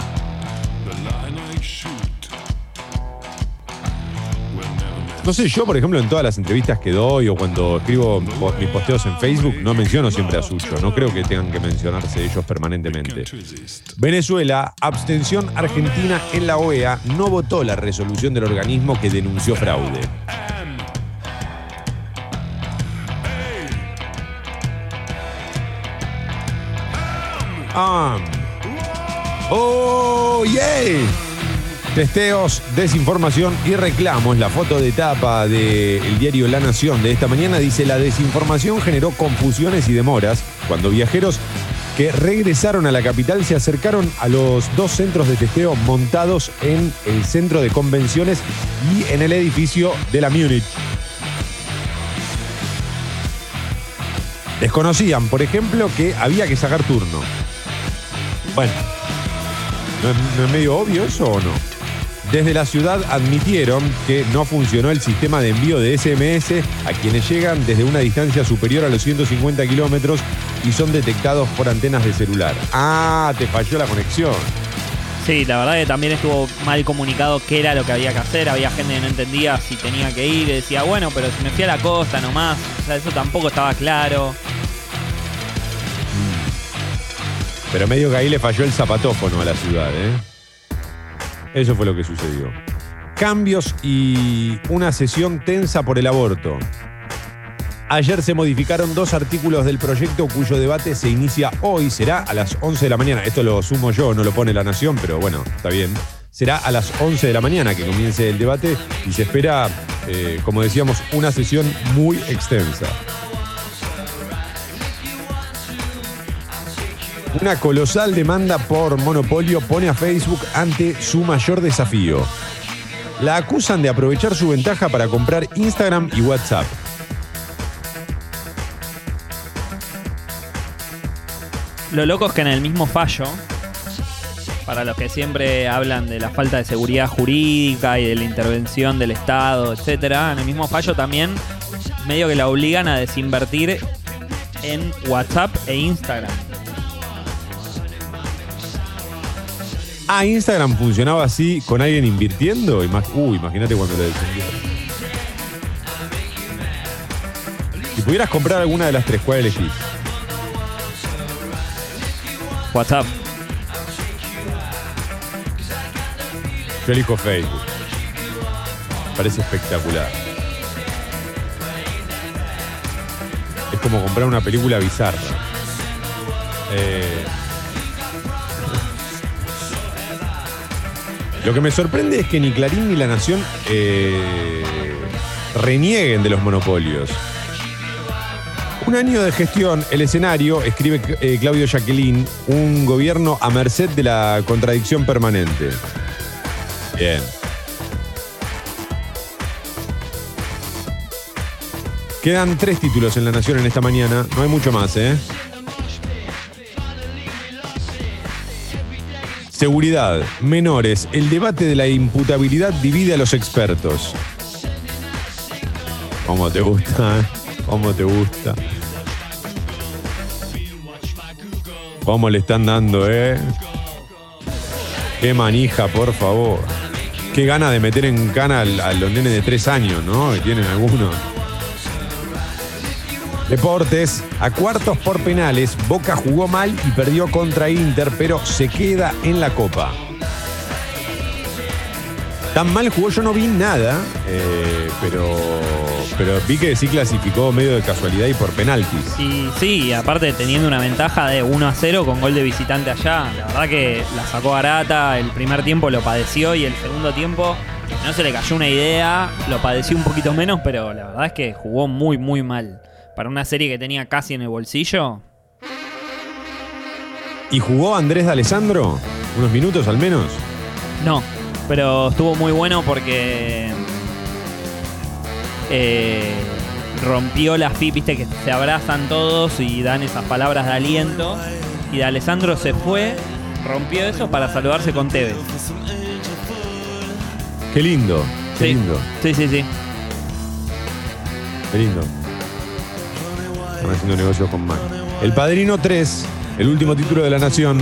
No sé, yo por ejemplo en todas las entrevistas que doy o cuando escribo mis posteos en Facebook no menciono siempre a Sucho, no creo que tengan que mencionarse ellos permanentemente. Venezuela, abstención argentina en la OEA, no votó la resolución del organismo que denunció fraude. ¡Oh, yeah! Testeos, desinformación y reclamos. La foto de tapa del diario La Nación de esta mañana dice: la desinformación generó confusiones y demoras cuando viajeros que regresaron a la capital se acercaron a los 2 centros de testeo montados en el centro de convenciones y en el edificio de la Múnich. Desconocían, por ejemplo, que había que sacar turno. Bueno, ¿no es medio obvio eso o no? Desde la ciudad admitieron que no funcionó el sistema de envío de SMS a quienes llegan desde una distancia superior a los 150 kilómetros y son detectados por antenas de celular. Ah, te falló la conexión. Sí, la verdad que también estuvo mal comunicado qué era lo que había que hacer. Había gente que no entendía si tenía que ir. Decía, bueno, pero si me fui a la costa nomás. O sea, eso tampoco estaba claro. Pero medio que ahí le falló el zapatófono a la ciudad, ¿eh? Eso fue lo que sucedió. Cambios y una sesión tensa por el aborto. Ayer se modificaron 2 artículos del proyecto cuyo debate se inicia hoy. Será a las 11 de la mañana. Esto lo sumo yo, no lo pone La Nación, pero bueno, está bien. Será a las 11 de la mañana que comience el debate y se espera, como decíamos, una sesión muy extensa. Una colosal demanda por monopolio pone a Facebook ante su mayor desafío. La acusan de aprovechar su ventaja para comprar Instagram y WhatsApp. Lo loco es que en el mismo fallo, para los que siempre hablan de la falta de seguridad jurídica y de la intervención del Estado, etcétera, en el mismo fallo también medio que la obligan a desinvertir en WhatsApp e Instagram. Ah, Instagram funcionaba así, con alguien invirtiendo. Imagínate cuando lo defendieron. Si pudieras comprar alguna de las 3, ¿cuál elegís? WhatsApp. Yo elijo Facebook. Parece espectacular. Es como comprar una película bizarra. Lo que me sorprende es que ni Clarín ni La Nación renieguen de los monopolios. Un año de gestión, el escenario, escribe Claudio Jacqueline, un gobierno a merced de la contradicción permanente. Bien. Quedan 3 títulos en La Nación en esta mañana, no hay mucho más, ¿eh? Seguridad, menores, el debate de la imputabilidad divide a los expertos. ¿Cómo te gusta? ¿Cómo te gusta? ¿Cómo le están dando, eh? Qué manija, por favor. Qué gana de meter en cana a los nenes de 3 años, ¿no? Que tienen algunos. Deportes. A cuartos por penales, Boca jugó mal y perdió contra Inter, pero se queda en la Copa. Tan mal jugó, yo no vi nada, pero vi que sí clasificó medio de casualidad y por penaltis. Y sí, aparte teniendo una ventaja de 1-0 con gol de visitante allá, la verdad que la sacó barata. El primer tiempo lo padeció y el segundo tiempo no se le cayó una idea, lo padeció un poquito menos, pero la verdad es que jugó muy, muy mal. Para una serie que tenía casi en el bolsillo. ¿Y jugó Andrés D'Alessandro? ¿Unos minutos al menos? No, pero estuvo muy bueno porque rompió las pipas, viste que se abrazan todos y dan esas palabras de aliento. Y D'Alessandro se fue, rompió eso para saludarse con Tevez. Qué lindo, qué sí. Lindo. Sí, sí, sí. Qué lindo. Están haciendo negocios con Mac. El Padrino 3, el último título de la Nación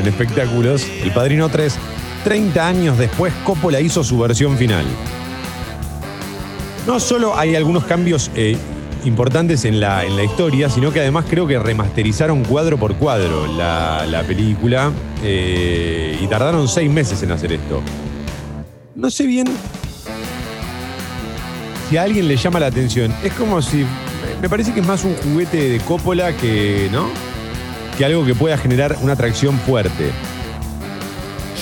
en espectáculos. El Padrino 3, 30 años después, Coppola hizo su versión final. No solo hay algunos cambios importantes en la historia, sino que además creo que remasterizaron cuadro por cuadro la película y tardaron 6 meses en hacer esto. No sé bien si a alguien le llama la atención. Es como si... Me parece que es más un juguete de Coppola que, ¿no?, que algo que pueda generar una atracción fuerte.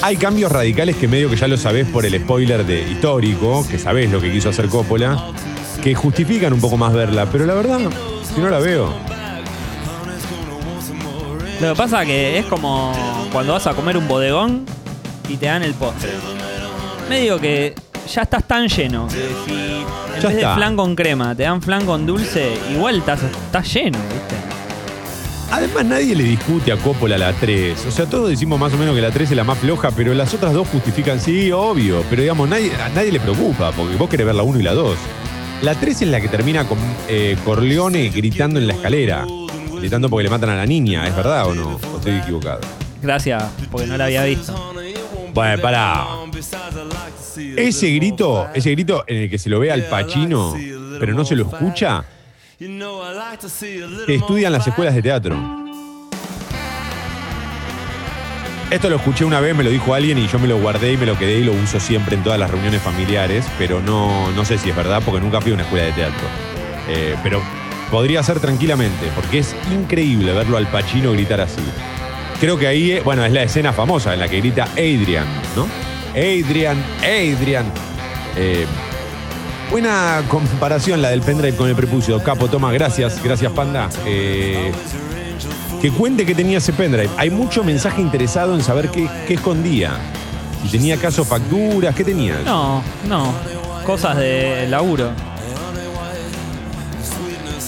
Hay cambios radicales que medio que ya lo sabés por el spoiler de histórico, que sabés lo que quiso hacer Coppola, que justifican un poco más verla, pero la verdad, si no la veo. Lo que pasa que es como cuando vas a comer un bodegón y te dan el postre. Medio que ya estás tan lleno que si en ya vez está de flan con crema te dan flan con dulce, igual estás lleno, ¿viste? Además, nadie le discute a Coppola la 3. O sea, todos decimos más o menos que la 3 es la más floja, pero las otras dos justifican, sí, obvio. Pero digamos, a nadie le preocupa, porque vos querés ver la 1 y la 2. La 3 es la que termina con Corleone gritando en la escalera. Gritando porque le matan a la niña, ¿es verdad o no? ¿O estoy equivocado? Gracias, porque no la había visto. Bueno, pará. Ese grito en el que se lo ve al Pacino, pero no se lo escucha, te estudian las escuelas de teatro. Esto lo escuché una vez, me lo dijo alguien y yo me lo guardé y me lo quedé y lo uso siempre en todas las reuniones familiares, pero no sé si es verdad porque nunca fui a una escuela de teatro. Pero podría ser tranquilamente, porque es increíble verlo al Pacino gritar así. Creo que ahí, bueno, es la escena famosa en la que grita Adrian, ¿no? Adrian. Buena comparación la del pendrive con el prepucio. Capo, toma, gracias Panda. Que cuente que tenía ese pendrive. Hay mucho mensaje interesado en saber qué escondía. Si tenía acaso facturas, ¿qué tenía? No. Cosas de laburo.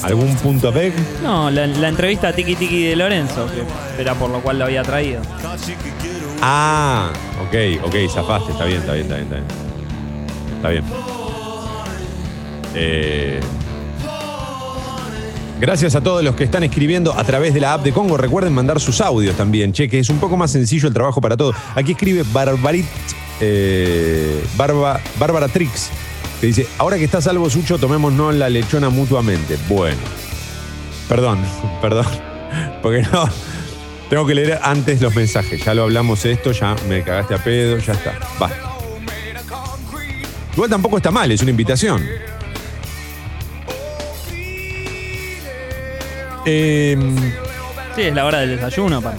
¿Algún punto a peg? No, la entrevista a Tiki Tiki de Lorenzo, que era por lo cual lo había traído. Ah, ok, zafaste, está bien. Está bien. Gracias a todos los que están escribiendo a través de la app de Congo. Recuerden mandar sus audios también, che, que es un poco más sencillo el trabajo para todos. Aquí escribe Bárbara Trix, que dice: ahora que está salvo Sucho, tomémonos la lechona mutuamente. Bueno, perdón, porque no... Tengo que leer antes los mensajes. Ya lo hablamos esto, ya me cagaste a pedo, ya está, basta. Igual tampoco está mal, es una invitación. Sí, es la hora del desayuno, padre.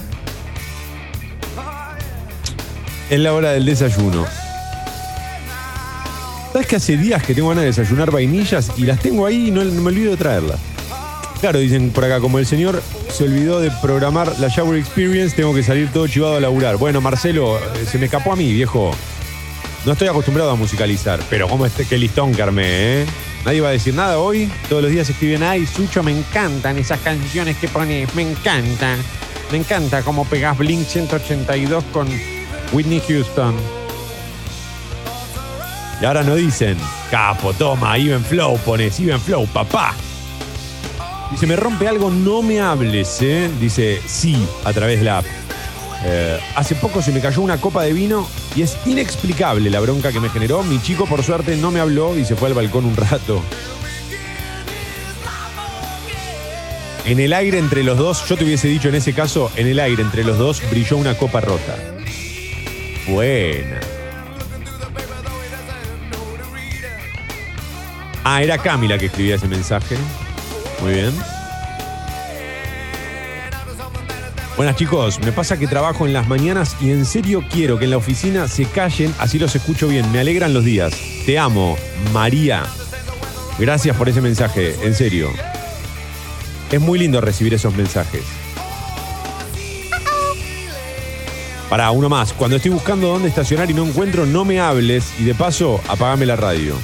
Es la hora del desayuno. ¿Sabes que hace días que tengo ganas de desayunar vainillas y las tengo ahí y no me olvido de traerlas? Claro, dicen por acá, como el señor se olvidó de programar la Shower Experience, tengo que salir todo chivado a laburar. Bueno, Marcelo, se me escapó a mí, viejo. No estoy acostumbrado a musicalizar, pero como qué listón que armé, ¿eh? Nadie va a decir nada hoy. Todos los días escriben: ay, Sucho, me encantan esas canciones que pones, me encanta. Me encanta cómo pegás Blink 182 con Whitney Houston. Y ahora no dicen: capo, toma, Even Flow pones, Even Flow, papá. Dice: me rompe algo, no me hables, ¿eh? Dice: sí, a través de la app. Hace poco se me cayó una copa de vino y es inexplicable la bronca que me generó. Mi chico, por suerte, no me habló y se fue al balcón un rato. En el aire entre los dos, yo te hubiese dicho en ese caso, en el aire entre los dos brilló una copa rota. Buena. Ah, era Camila que escribía ese mensaje. Muy bien. Buenas chicos, me pasa que trabajo en las mañanas y en serio quiero que en la oficina se callen, así los escucho bien, me alegran los días. Te amo, María. Gracias por ese mensaje, en serio. Es muy lindo recibir esos mensajes. Pará, uno más. Cuando estoy buscando dónde estacionar y no encuentro, no me hables y de paso apagame la radio.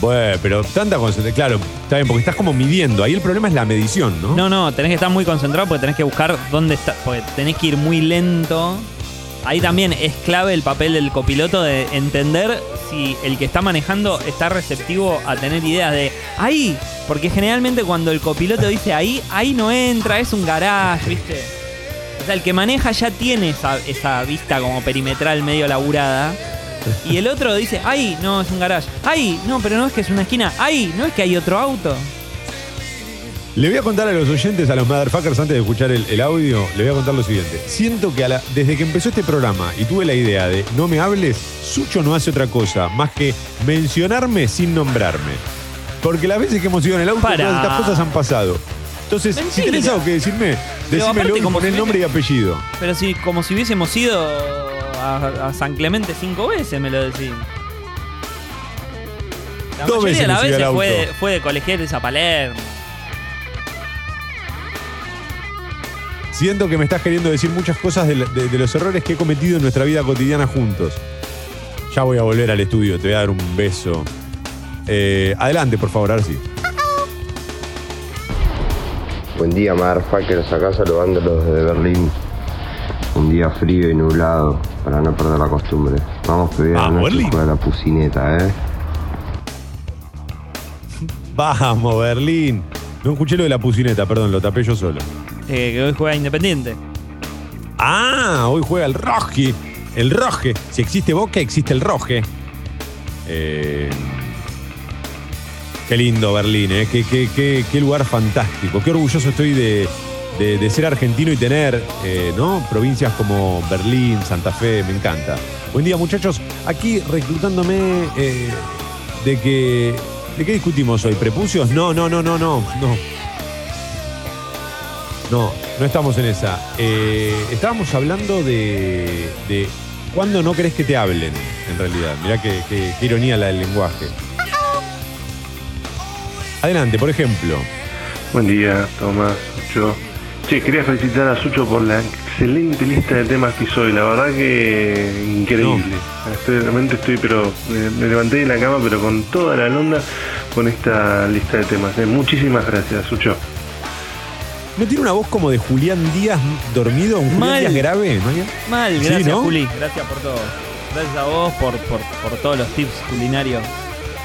Bueno, pero tanta concentración. Claro, está bien, porque estás como midiendo. Ahí el problema es la medición, ¿no? No, no, tenés que estar muy concentrado porque tenés que buscar dónde está. Porque tenés que ir muy lento. Ahí también es clave el papel del copiloto de entender si el que está manejando está receptivo a tener ideas de ahí. Porque generalmente cuando el copiloto dice ahí no entra, es un garage, ¿viste? O sea, el que maneja ya tiene esa vista como perimetral medio laburada. Y el otro dice, ay, no, es un garage. Ay, no, pero no es que es una esquina. Ay, no es que hay otro auto. Le voy a contar a los oyentes, a los motherfuckers, antes de escuchar el audio, le voy a contar lo siguiente. Siento que desde que empezó este programa y tuve la idea de no me hables, Sucho no hace otra cosa más que mencionarme sin nombrarme. Porque las veces que hemos ido en el auto, todas estas cosas han pasado. Entonces, mentira. Si tenés algo que decirme, decímelo y poné nombre y apellido. Pero si, como si hubiésemos ido a San Clemente 5 veces, me lo decís. La 2 veces de las veces fue de Colegiales a Palermo. Siento que me estás queriendo decir muchas cosas de los errores que he cometido en nuestra vida cotidiana juntos. Ya voy a volver al estudio, te voy a dar un beso. Adelante, por favor, Arsi. Buen día, motherfuckers, acá saludándolos desde Berlín. Un día frío y nublado, para no perder la costumbre. Vamos que a jugar a la pucineta, ¿eh? Vamos, Berlín. No escuché lo de la pucineta, perdón, lo tapé yo solo. Que hoy juega Independiente. Ah, hoy juega el Roji. El Roje. Si existe Boca, existe el Roje. Qué lindo Berlín, ¿eh? Qué lugar fantástico. Qué orgulloso estoy de ser argentino y tener ¿no? provincias como Berlín, Santa Fe, me encanta. Buen día, muchachos. Aquí reclutándome ¿de qué discutimos hoy? ¿Prepucios? No. No estamos en esa. Estábamos hablando de cuándo no querés que te hablen, en realidad. Mirá qué ironía la del lenguaje. Adelante, por ejemplo. Buen día, Tomás. Yo... Sí, quería felicitar a Sucho por la excelente lista de temas que hizo hoy. La verdad que increíble. No. Realmente estoy, pero me levanté de la cama, pero con toda la onda con esta lista de temas. Muchísimas gracias, Sucho. ¿No tiene una voz como de Julián Díaz dormido? ¿Un Julián Díaz grave? ¿No? Mal, gracias, ¿sí, no? Juli. Gracias por todo. Gracias a vos por todos los tips culinarios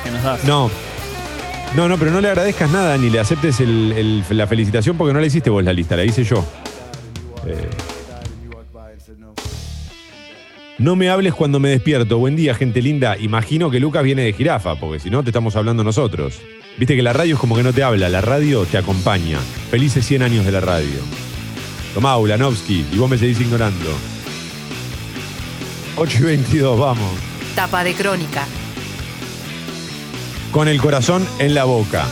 que nos das. No, pero no le agradezcas nada ni le aceptes la felicitación porque no la hiciste vos la lista, la hice yo. No me hables cuando me despierto. Buen día, gente linda. Imagino que Lucas viene de jirafa, porque si no te estamos hablando nosotros. Viste que la radio es como que no te habla, la radio te acompaña. Felices 100 años de la radio. Tomá, Ulanovsky, y vos me seguís ignorando. 8:22, vamos. Tapa de crónica. Con el corazón en la boca.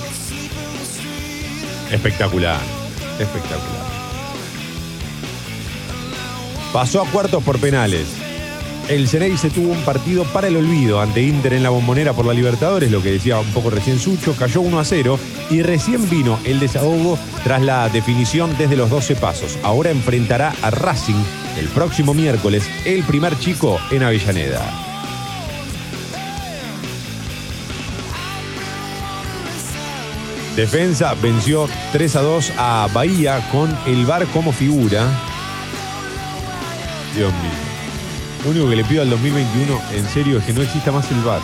Espectacular. Pasó a cuartos por penales. El Ceneice tuvo un partido para el olvido ante Inter en la Bombonera por la Libertadores, lo que decía un poco recién Sucho, cayó 1-0 y recién vino el desahogo tras la definición desde los 12 pasos. Ahora enfrentará a Racing el próximo miércoles, el primer chico en Avellaneda. Defensa venció 3-2 a Bahía con el VAR como figura. Dios mío. Lo único que le pido al 2021, en serio, es que no exista más el VAR.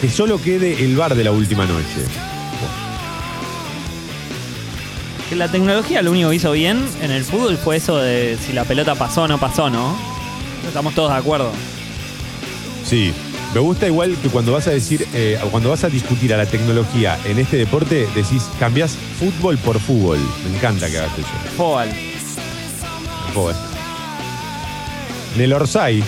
Que solo quede el VAR de la última noche. Que la tecnología lo único que hizo bien en el fútbol fue eso de si la pelota pasó o no pasó, ¿no? Estamos todos de acuerdo. Sí. Me gusta igual que cuando vas a decir, cuando vas a discutir a la tecnología en este deporte, decís, cambiás fútbol por fútbol. Me encanta que hagas eso. Fútbol. Fútbol. En el Orsay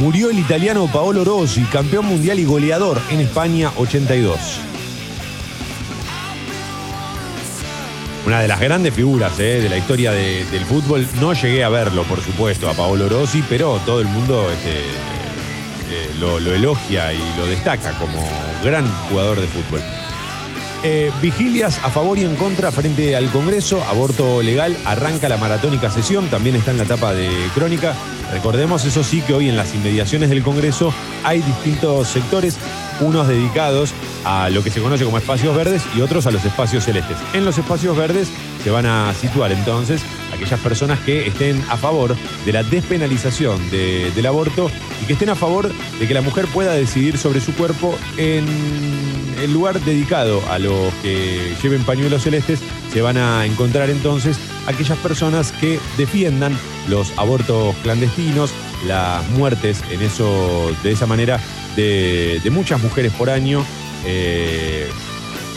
murió el italiano Paolo Rossi, campeón mundial y goleador en España 82. Una de las grandes figuras de la historia del fútbol. No llegué a verlo, por supuesto, a Paolo Rossi, pero todo el mundo lo elogia y lo destaca como gran jugador de fútbol. Vigilias a favor y en contra frente al Congreso. Aborto legal. Arranca la maratónica sesión. También está en la etapa de Crónica. Recordemos, eso sí, que hoy en las inmediaciones del Congreso hay distintos sectores, unos dedicados a lo que se conoce como espacios verdes y otros a los espacios celestes. En los espacios verdes se van a situar entonces aquellas personas que estén a favor de la despenalización del aborto y que estén a favor de que la mujer pueda decidir sobre su cuerpo. En el lugar dedicado a los que lleven pañuelos celestes se van a encontrar entonces aquellas personas que defiendan los abortos clandestinos, las muertes en eso, de esa manera, de muchas mujeres por año,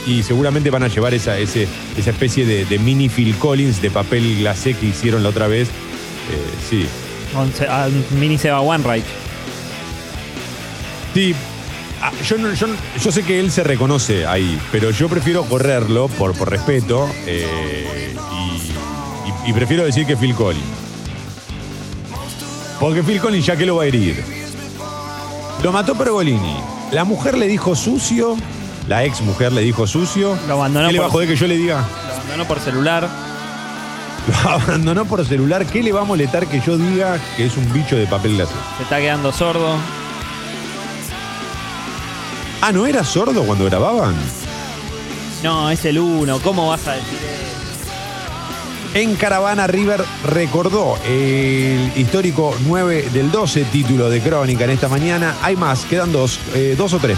y seguramente van a llevar esa especie de mini Phil Collins de papel glacé que hicieron la otra vez. Sí. Mini Seba Wainwright. Sí. Ah, yo sé que él se reconoce ahí, pero yo prefiero correrlo por respeto, y prefiero decir que Phil Collins. Porque Phil Collins, ya que lo va a herir. Lo mató Pergolini. La mujer le dijo sucio. La ex mujer le dijo sucio. Lo abandonó. ¿Qué le va a joder que yo le diga? Lo abandonó por celular. Lo abandonó por celular. ¿Qué le va a molestar que yo diga que es un bicho de papel glacé? Se está quedando sordo. Ah, ¿no era sordo cuando grababan? No, es el uno. ¿Cómo vas a decir? En Caravana, River recordó el histórico 9 del 12, título de Crónica en esta mañana. Hay más, quedan dos o tres.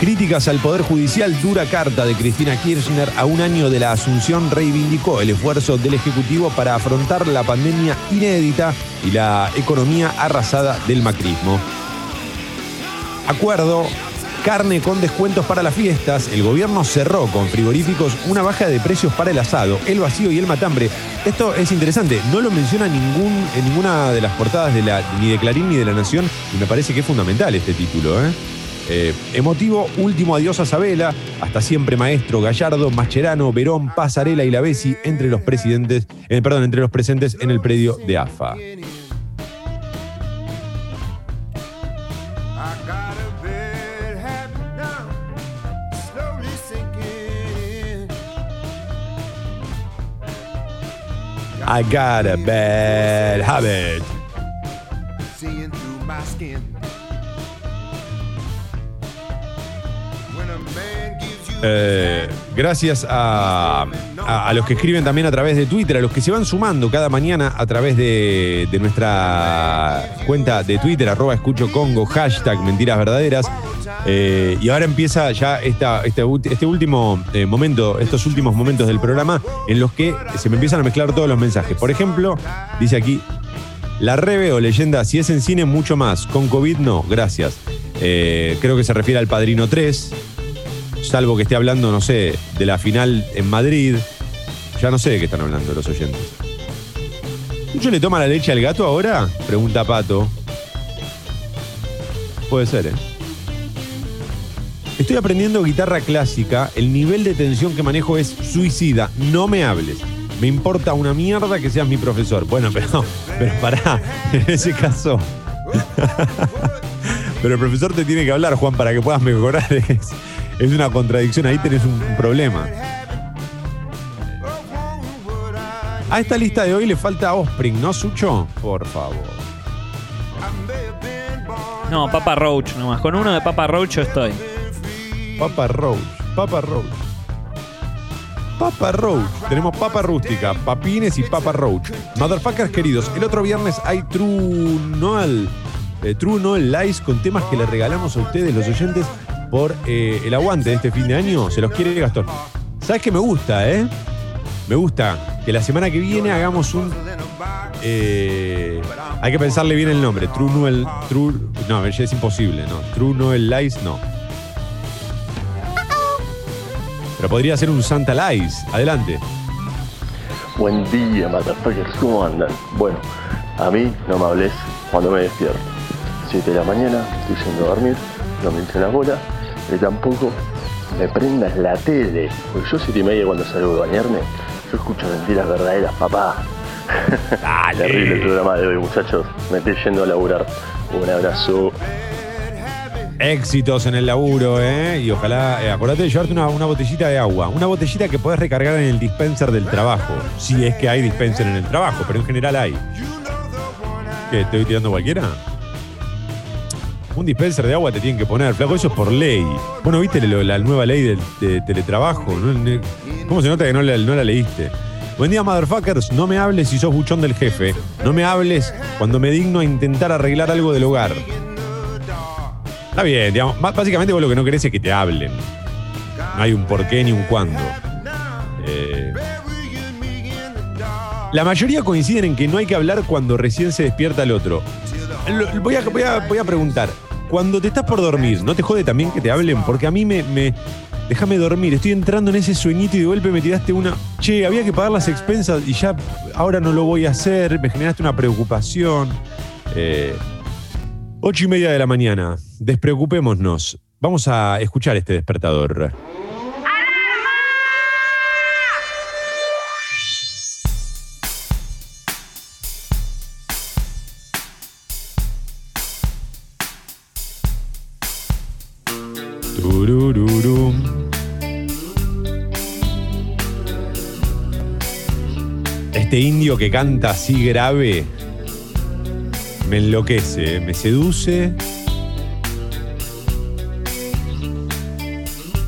Críticas al Poder Judicial. Dura carta de Cristina Kirchner. A un año de la asunción reivindicó el esfuerzo del Ejecutivo para afrontar la pandemia inédita y la economía arrasada del macrismo. Acuerdo. Carne con descuentos para las fiestas. El gobierno cerró con frigoríficos una baja de precios para el asado, el vacío y el matambre. Esto es interesante, no lo menciona en ninguna de las portadas ni de Clarín ni de La Nación, y me parece que es fundamental este título. Emotivo, último adiós a Sabela, hasta siempre maestro, Gallardo, Mascherano, Verón, Pasarela y Lavesi entre los presentes en el predio de AFA. I got a bad habit. Gracias a los que escriben también a través de Twitter, a los que se van sumando cada mañana a través de nuestra cuenta de Twitter, @escuchocongo, #mentirasverdaderas. Y ahora empieza ya este último momento, estos últimos momentos del programa en los que se me empiezan a mezclar todos los mensajes. Por ejemplo, dice aquí, la reveo, leyenda, si es en cine mucho más, con COVID no, gracias. Creo que se refiere al Padrino 3, salvo que esté hablando, no sé, de la final en Madrid. Ya no sé de qué están hablando los oyentes. ¿Mucho le toma la leche al gato ahora? Pregunta Pato. Puede ser, Estoy aprendiendo guitarra clásica, el nivel de tensión que manejo es suicida, no me hables. Me importa una mierda que seas mi profesor. Bueno, pero pará, en ese caso. Pero el profesor te tiene que hablar, Juan, para que puedas mejorar. Es una contradicción, ahí tenés un problema. A esta lista de hoy le falta Offspring, ¿no, Sucho? Por favor. No, Papa Roach nomás, con uno de Papa Roach yo estoy. Papa Roach. Tenemos Papa Rústica, Papines y Papa Roach. Motherfuckers queridos, el otro viernes hay True Noel Lies con temas que le regalamos a ustedes, los oyentes, por el aguante de este fin de año. Se los quiere Gastón. ¿Sabes qué me gusta, Me gusta que la semana que viene hagamos un Hay que pensarle bien el nombre. True Noel. True, no, es imposible, ¿no? True Noel Lies, no. Pero podría ser un Santa Lies. Adelante. Buen día, motherfuckers. ¿Cómo andan? Bueno, a mí no me hables cuando me despierto. 7 de la mañana, estoy yendo a dormir, no me hinchen las bolas, pero tampoco me prendas la tele. Porque yo 7:30 cuando salgo de bañarme, yo escucho mentiras verdaderas, papá. Dale. Terrible el programa de hoy, muchachos. Me estoy yendo a laburar. Un abrazo. Éxitos en el laburo, ¿eh? Y ojalá, acordate de llevarte una botellita de agua. Una botellita que podés recargar en el dispenser del trabajo. Si es que hay dispenser en el trabajo, pero en general hay. ¿Qué? ¿Te voy tirando cualquiera? Un dispenser de agua te tienen que poner, flaco. Eso es por ley. Bueno, ¿viste la nueva ley de teletrabajo? ¿Cómo se nota que no la leíste? Buen día, motherfuckers. No me hables si sos buchón del jefe. No me hables cuando me digno a intentar arreglar algo del hogar. Está bien, digamos. Básicamente vos lo que no querés es que te hablen. No hay un porqué ni un cuándo. La mayoría coinciden en que no hay que hablar cuando recién se despierta el otro. Voy a preguntar. Cuando te estás por dormir, ¿no te jode también que te hablen? Porque a mí me déjame dormir, estoy entrando en ese sueñito y de golpe me tiraste una... Che, había que pagar las expensas y ya ahora no lo voy a hacer. Me generaste una preocupación. 8:30 de la mañana. Despreocupémonos. Vamos a escuchar este despertador. ¡Alarma! Turururum. Este indio que canta así grave me enloquece, me seduce.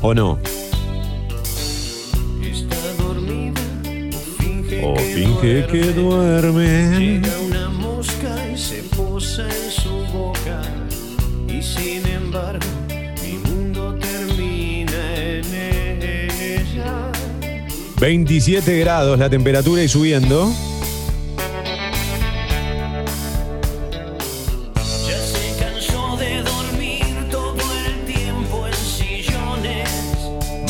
¿O no? O finge que duerme. Llega una mosca y se posa en su boca. Y sin embargo, mi mundo termina en ella. 27 grados la temperatura y subiendo.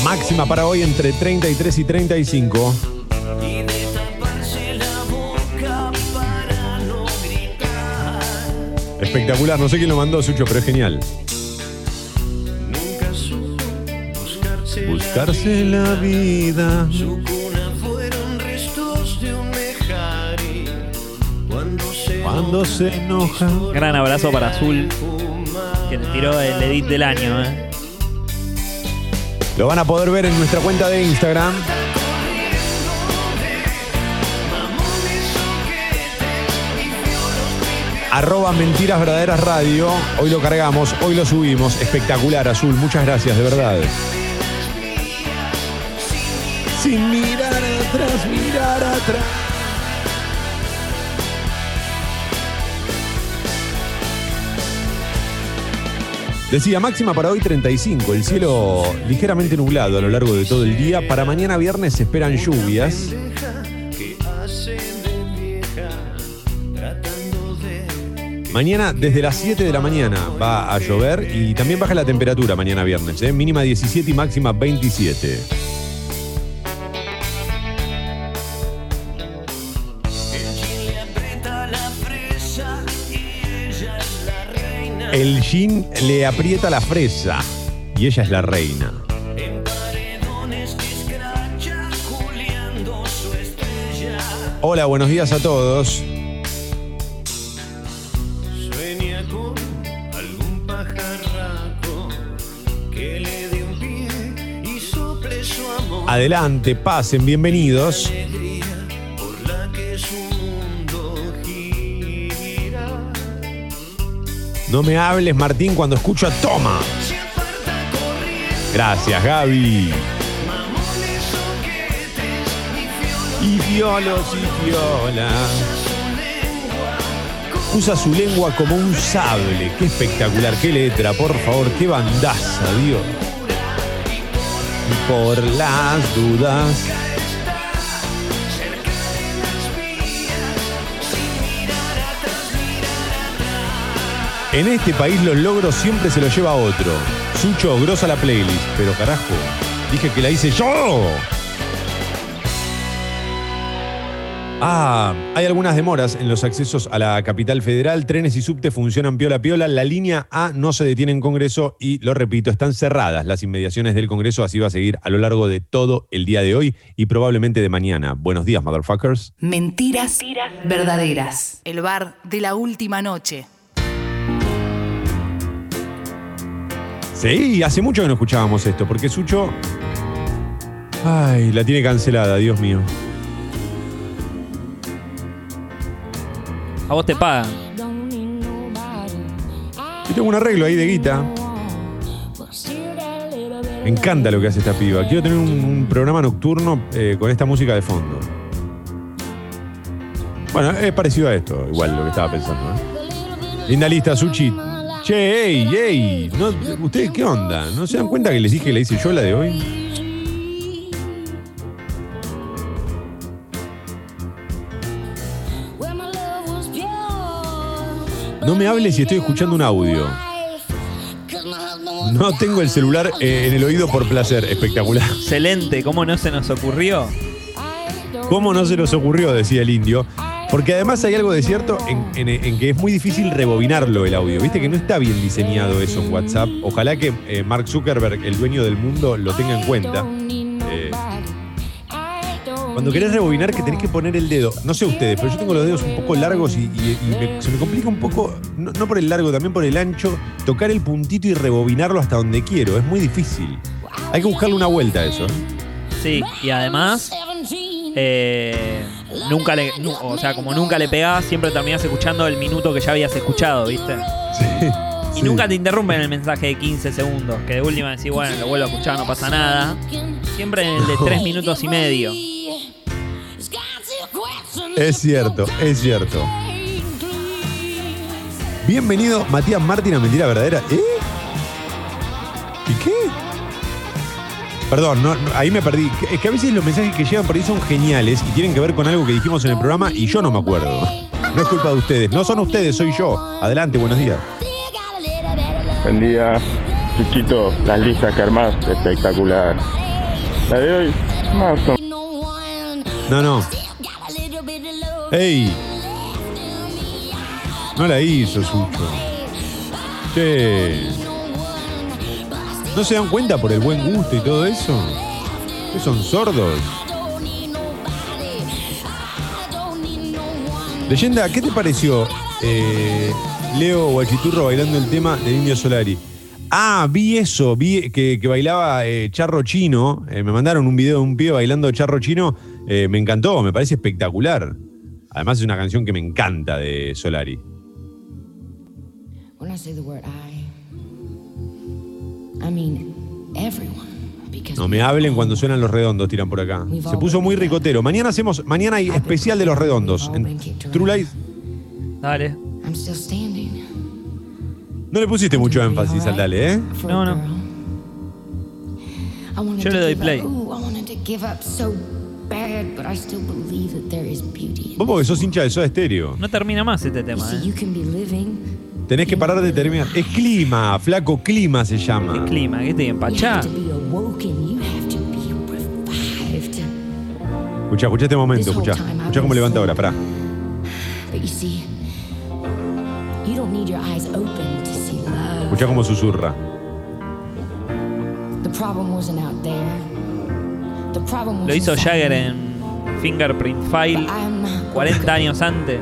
Máxima para hoy entre 33 y 35. Y de taparse la boca para no gritar. Espectacular, no sé quién lo mandó, Sucho, pero es genial. Nunca supo buscarse la vida. Su cuna fueron restos de un mejari. Cuando se enoja. Gran abrazo para Azul, que te tiró el edit del año, ¿eh? Lo van a poder ver en nuestra cuenta de Instagram. @mentirasverdaderasradio. Hoy lo cargamos, hoy lo subimos. Espectacular, Azul. Muchas gracias, de verdad. Sin mirar atrás, mirar atrás. Decía, máxima para hoy 35, el cielo ligeramente nublado a lo largo de todo el día. Para mañana viernes se esperan lluvias. Mañana desde las 7 de la mañana va a llover y también baja la temperatura mañana viernes, ¿eh? Mínima 17 y máxima 27. El jean le aprieta la fresa y ella es la reina. Hola, buenos días a todos. Sueña con algún pajarraco que le dé un pie y sople su amor. Adelante, pasen, bienvenidos. No me hables, Martín, cuando escucho a Toma. Gracias, Gaby. Y fiolos y fiolas. Usa su lengua como un sable. Qué espectacular, qué letra, por favor, qué bandaza, Dios. Por las dudas. En este país los logros siempre se los lleva a otro. Sucho, grosa la playlist. Pero carajo, dije que la hice yo. Ah, hay algunas demoras en los accesos a la capital federal. Trenes y subte funcionan piola piola. La línea A no se detiene en Congreso y, lo repito, están cerradas las inmediaciones del Congreso. Así va a seguir a lo largo de todo el día de hoy y probablemente de mañana. Buenos días, motherfuckers. Mentiras, mentiras verdaderas. El bar de la última noche. Sí, hace mucho que no escuchábamos esto, porque Sucho... ay, la tiene cancelada, Dios mío. A vos te pagan. Yo tengo un arreglo ahí de guita. Me encanta lo que hace esta piba. Quiero tener un programa nocturno con esta música de fondo. Bueno, es parecido a esto, igual lo que estaba pensando, ¿eh? Linda lista, Suchi. Che, ey, ey. No, ¿ustedes qué onda? ¿No se dan cuenta que les dije que la hice yo la de hoy? No me hables si estoy escuchando un audio. No tengo el celular en el oído por placer. Espectacular. Excelente. ¿Cómo no se nos ocurrió? ¿Cómo no se nos ocurrió? Decía el indio. Porque además hay algo de cierto en que es muy difícil rebobinarlo el audio. Viste que no está bien diseñado eso en WhatsApp. Ojalá que Mark Zuckerberg, el dueño del mundo, lo tenga en cuenta. Cuando querés rebobinar, que tenés que poner el dedo. No sé ustedes, pero yo tengo los dedos un poco largos y se me complica un poco, no por el largo, también por el ancho, tocar el puntito y rebobinarlo hasta donde quiero. Es muy difícil. Hay que buscarle una vuelta a eso. Sí, y además, como nunca le pegás, siempre terminás escuchando el minuto que ya habías escuchado, ¿viste? Sí. Y sí, nunca te interrumpen el mensaje de 15 segundos, que de última decís, bueno, lo vuelvo a escuchar, no pasa nada. Siempre en el de 3 minutos y medio. Es cierto, es cierto. Bienvenido, Matías Martín, a Mentira Verdadera. ¿Eh? ¿Y qué? Perdón, no, ahí me perdí. Es que a veces los mensajes que llegan por ahí son geniales y tienen que ver con algo que dijimos en el programa y yo no me acuerdo. No es culpa de ustedes. No son ustedes, soy yo. Adelante, buenos días. Buen día, Chiquito. Las listas que armás, espectacular. La de hoy, más o menos. No. ¡Ey! No la hizo, Sucho. Che. ¿No se dan cuenta por el buen gusto y todo eso? ¿Que son sordos? Leyenda, ¿qué te pareció Leo Guachiturro bailando el tema de Indio Solari? Ah, vi que bailaba charro chino. Me mandaron un video de un pibe bailando charro chino. Me encantó, me parece espectacular. Además es una canción que me encanta de Solari. No me hablen cuando suenan Los Redondos, tiran por acá. Se puso muy ricotero. Mañana hay especial de Los Redondos. En True Lies. Dale. No le pusiste mucho énfasis al dale, ¿eh? No. Yo le doy play. Vos porque sos hincha de Soda Stereo. No termina más este tema, ¿eh? Tenés que parar de terminar. Es clima, flaco, clima se llama. ¿Qué clima? ¿Qué te empachá? Escuchá este momento, escuchá cómo levanta ahora, pará. Escuchá cómo susurra. Lo hizo Jagger en Fingerprint File 40 años antes.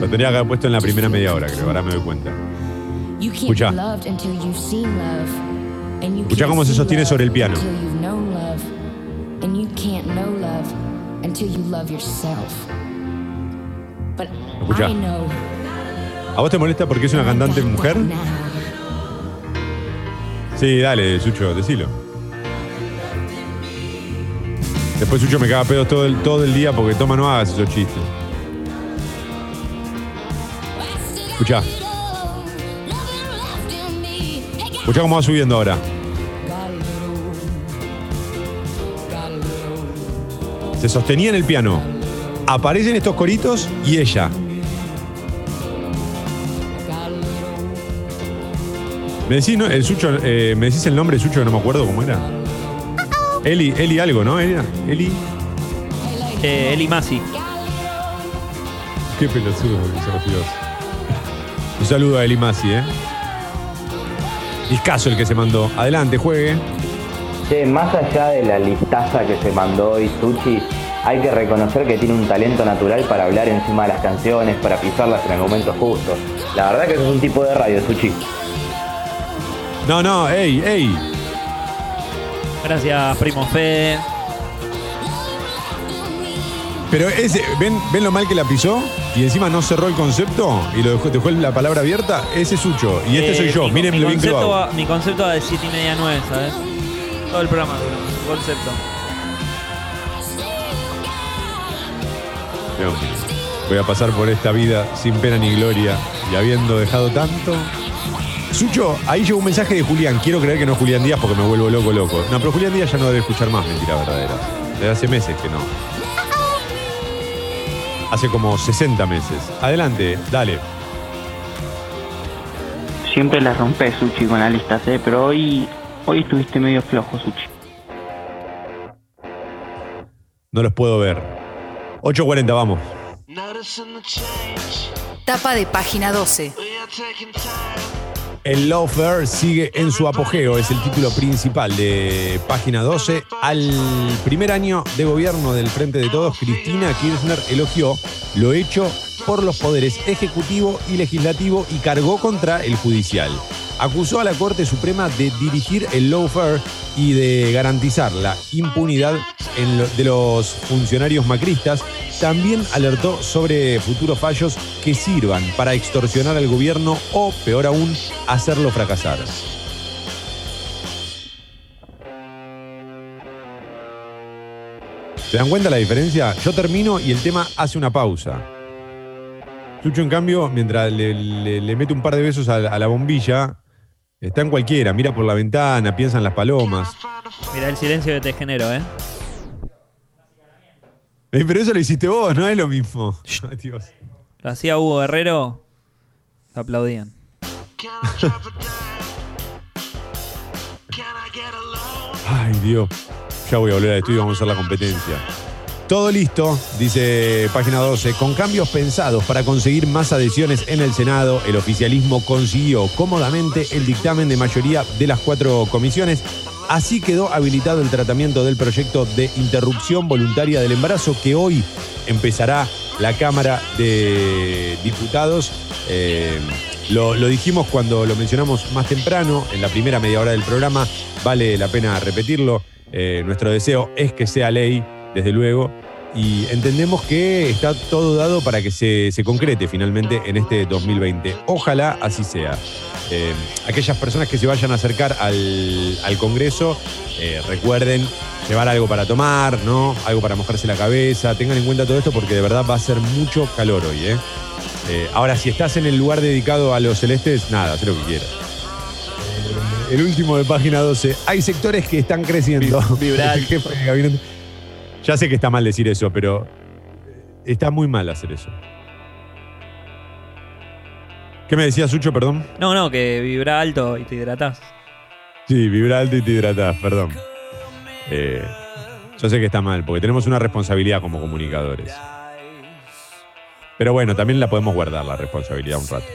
Lo tendría que haber puesto en la primera media hora, creo. Ahora me doy cuenta. Escuchá cómo se sostiene sobre el piano. Escuchá. ¿A vos te molesta porque es una cantante mujer? Sí, dale, Sucho, decilo. Después Sucho me caga pedos todo el día porque toma, no hagas esos chistes. Escuchá. Escuchá cómo va subiendo ahora. Se sostenía en el piano. Aparecen estos coritos y ella. Me decís, ¿no? El Sucho, me decís el nombre de Sucho que no me acuerdo cómo era. Eli algo, ¿no? Eli. Eli Masi. Qué pelotudo, desafíos. Un saludo a Eli Masi, ¿eh? Discaso el que se mandó. Adelante, juegue. Che, más allá de la listaza que se mandó hoy Suchi, hay que reconocer que tiene un talento natural para hablar encima de las canciones, para pisarlas en el momento justo. La verdad que es un tipo de radio, Suchi. No, ey. Gracias, primo Fede. Pero ese, ¿ven lo mal que la pisó? Y encima no cerró el concepto y lo dejó la palabra abierta. Ese es Sucho. Y este soy yo. Miren lo bien que lo hago. Mi concepto va de 7:30 a 9, ¿sabes? Todo el programa, el concepto. Yo voy a pasar por esta vida sin pena ni gloria y habiendo dejado tanto. Sucho, ahí llegó un mensaje de Julián. Quiero creer que no es Julián Díaz porque me vuelvo loco. No, pero Julián Díaz ya no debe escuchar más Mentira Verdadera. Desde hace meses que no. Hace como 60 meses. Adelante, dale. Siempre la rompes, Suchi, con la lista C, pero hoy estuviste medio flojo, Suchi. No los puedo ver. 8:40, vamos. Tapa de Página 12. El Loafer sigue en su apogeo, es el título principal de Página 12. Al primer año de gobierno del Frente de Todos, Cristina Kirchner elogió lo hecho por los poderes ejecutivo y legislativo y cargó contra el judicial. Acusó a la Corte Suprema de dirigir el lawfare y de garantizar la impunidad de los funcionarios macristas. También alertó sobre futuros fallos que sirvan para extorsionar al gobierno o, peor aún, hacerlo fracasar. ¿Se dan cuenta la diferencia? Yo termino y el tema hace una pausa. Sucho, en cambio, mientras le mete un par de besos a la bombilla... Está en cualquiera, mira por la ventana, piensa en las palomas. Mira el silencio que te genero, ¿eh? Pero eso lo hiciste vos, no es lo mismo. Dios. Lo hacía Hugo Guerrero, lo aplaudían. Ay, Dios. Ya voy a volver al estudio y vamos a hacer la competencia. Todo listo, dice Página 12, con cambios pensados para conseguir más adhesiones en el Senado, el oficialismo consiguió cómodamente el dictamen de mayoría de las 4 comisiones. Así quedó habilitado el tratamiento del proyecto de interrupción voluntaria del embarazo que hoy empezará la Cámara de Diputados. Lo dijimos cuando lo mencionamos más temprano, en la primera media hora del programa, vale la pena repetirlo. Nuestro deseo es que sea ley, desde luego, y entendemos que está todo dado para que se concrete finalmente en este 2020. Ojalá así sea. Aquellas personas que se vayan a acercar al Congreso, recuerden llevar algo para tomar, ¿no? Algo para mojarse la cabeza. Tengan en cuenta todo esto porque de verdad va a ser mucho calor hoy, ¿eh? Ahora, si estás en el lugar dedicado a los celestes, nada, haz lo que quieras. El último de Página 12. Hay sectores que están creciendo. Vibrar. El jefe de gabinete. Ya sé que está mal decir eso, pero está muy mal hacer eso. ¿Qué me decías, Sucho, perdón? No, que vibra alto y te hidratás. Sí, vibra alto y te hidratás, perdón. Yo sé que está mal, porque tenemos una responsabilidad como comunicadores. Pero bueno, también la podemos guardar, la responsabilidad, un rato.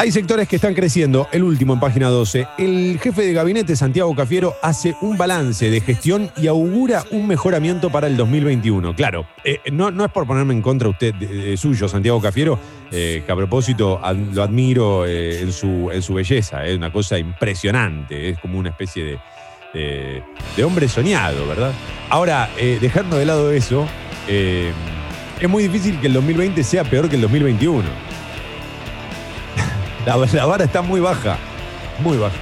Hay sectores que están creciendo. El último en Página 12. El jefe de gabinete, Santiago Cafiero, hace un balance de gestión y augura un mejoramiento para el 2021. Claro, no es por ponerme en contra usted suyo, Santiago Cafiero, que a propósito lo admiro en su belleza. Es una cosa impresionante. Es como una especie de hombre soñado, ¿verdad? Ahora, dejando de lado eso, es muy difícil que el 2020 sea peor que el 2021. La vara está muy baja, muy baja.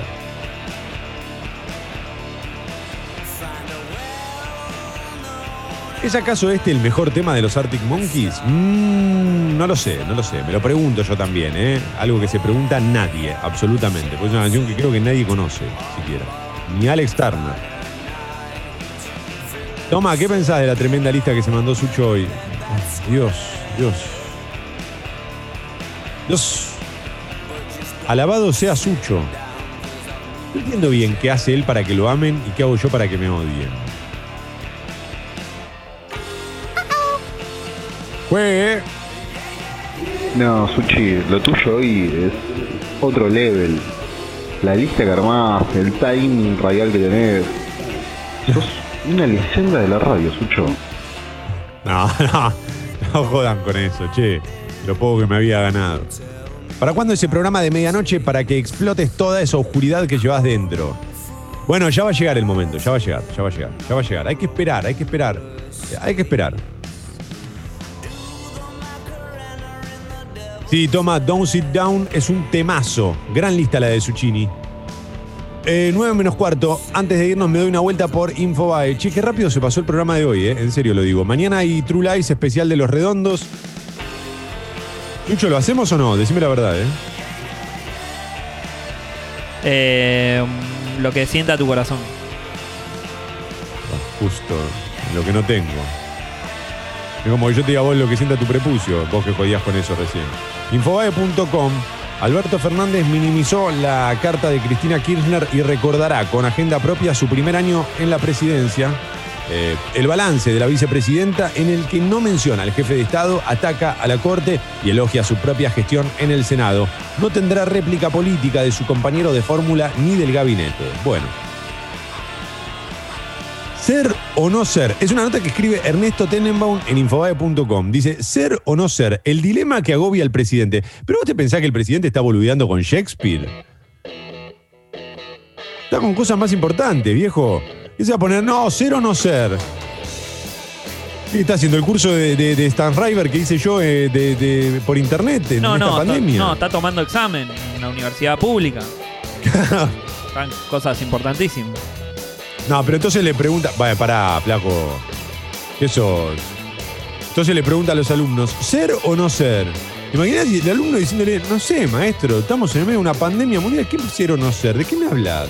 ¿Es acaso este el mejor tema de los Arctic Monkeys? No lo sé. Me lo pregunto yo también, ¿eh? Algo que se pregunta nadie, absolutamente. Porque es una canción que creo que nadie conoce, siquiera. Ni Alex Turner. Toma, ¿qué pensás de la tremenda lista que se mandó Sucho hoy? Dios. Alabado sea Sucho. No entiendo bien qué hace él para que lo amen y qué hago yo para que me odien. Juegue. No, Suchi, lo tuyo hoy es otro level. La lista que armás, el timing radial que tenés. Sos una leyenda de la radio, Sucho. No jodan con eso, che. Lo poco que me había ganado. ¿Para cuándo ese programa de medianoche para que explotes toda esa oscuridad que llevas dentro? Bueno, ya va a llegar el momento, ya va a llegar. Hay que esperar. Sí, toma, Don't Sit Down es un temazo. Gran lista la de Zucchini. 9 menos cuarto. Antes de irnos me doy una vuelta por Infobae. Che, qué rápido se pasó el programa de hoy, en serio lo digo. Mañana hay True Lies especial de Los Redondos. Lucho, ¿lo hacemos o no? Decime la verdad, Lo que sienta tu corazón. Justo, lo que no tengo. Es como que yo te diga vos lo que sienta tu prepucio, vos que jodías con eso recién. Infobae.com. Alberto Fernández minimizó la carta de Cristina Kirchner y recordará con agenda propia su primer año en la presidencia. El balance de la vicepresidenta en el que no menciona al jefe de Estado, ataca a la Corte y elogia su propia gestión en el Senado. No tendrá réplica política de su compañero de fórmula ni del gabinete. Bueno. Ser o no ser. Es una nota que escribe Ernesto Tenenbaum en infobae.com. Dice, ser o no ser. El dilema que agobia al presidente. ¿Pero vos te pensás que el presidente está boludeando con Shakespeare? Está con cosas más importantes, viejo. Y se va a poner, no, ser o no ser. ¿Qué está haciendo? ¿El curso de Stan River que hice yo por internet en esta pandemia? No, está tomando examen en una universidad pública. Están cosas importantísimas. No, pero entonces le pregunta... Vale, pará, flaco. ¿Qué sos? Entonces le pregunta a los alumnos, ¿ser o no ser? ¿Te imaginas el alumno diciéndole, no sé, maestro, estamos en medio de una pandemia mundial? ¿Qué ser o no ser? ¿De qué me hablas?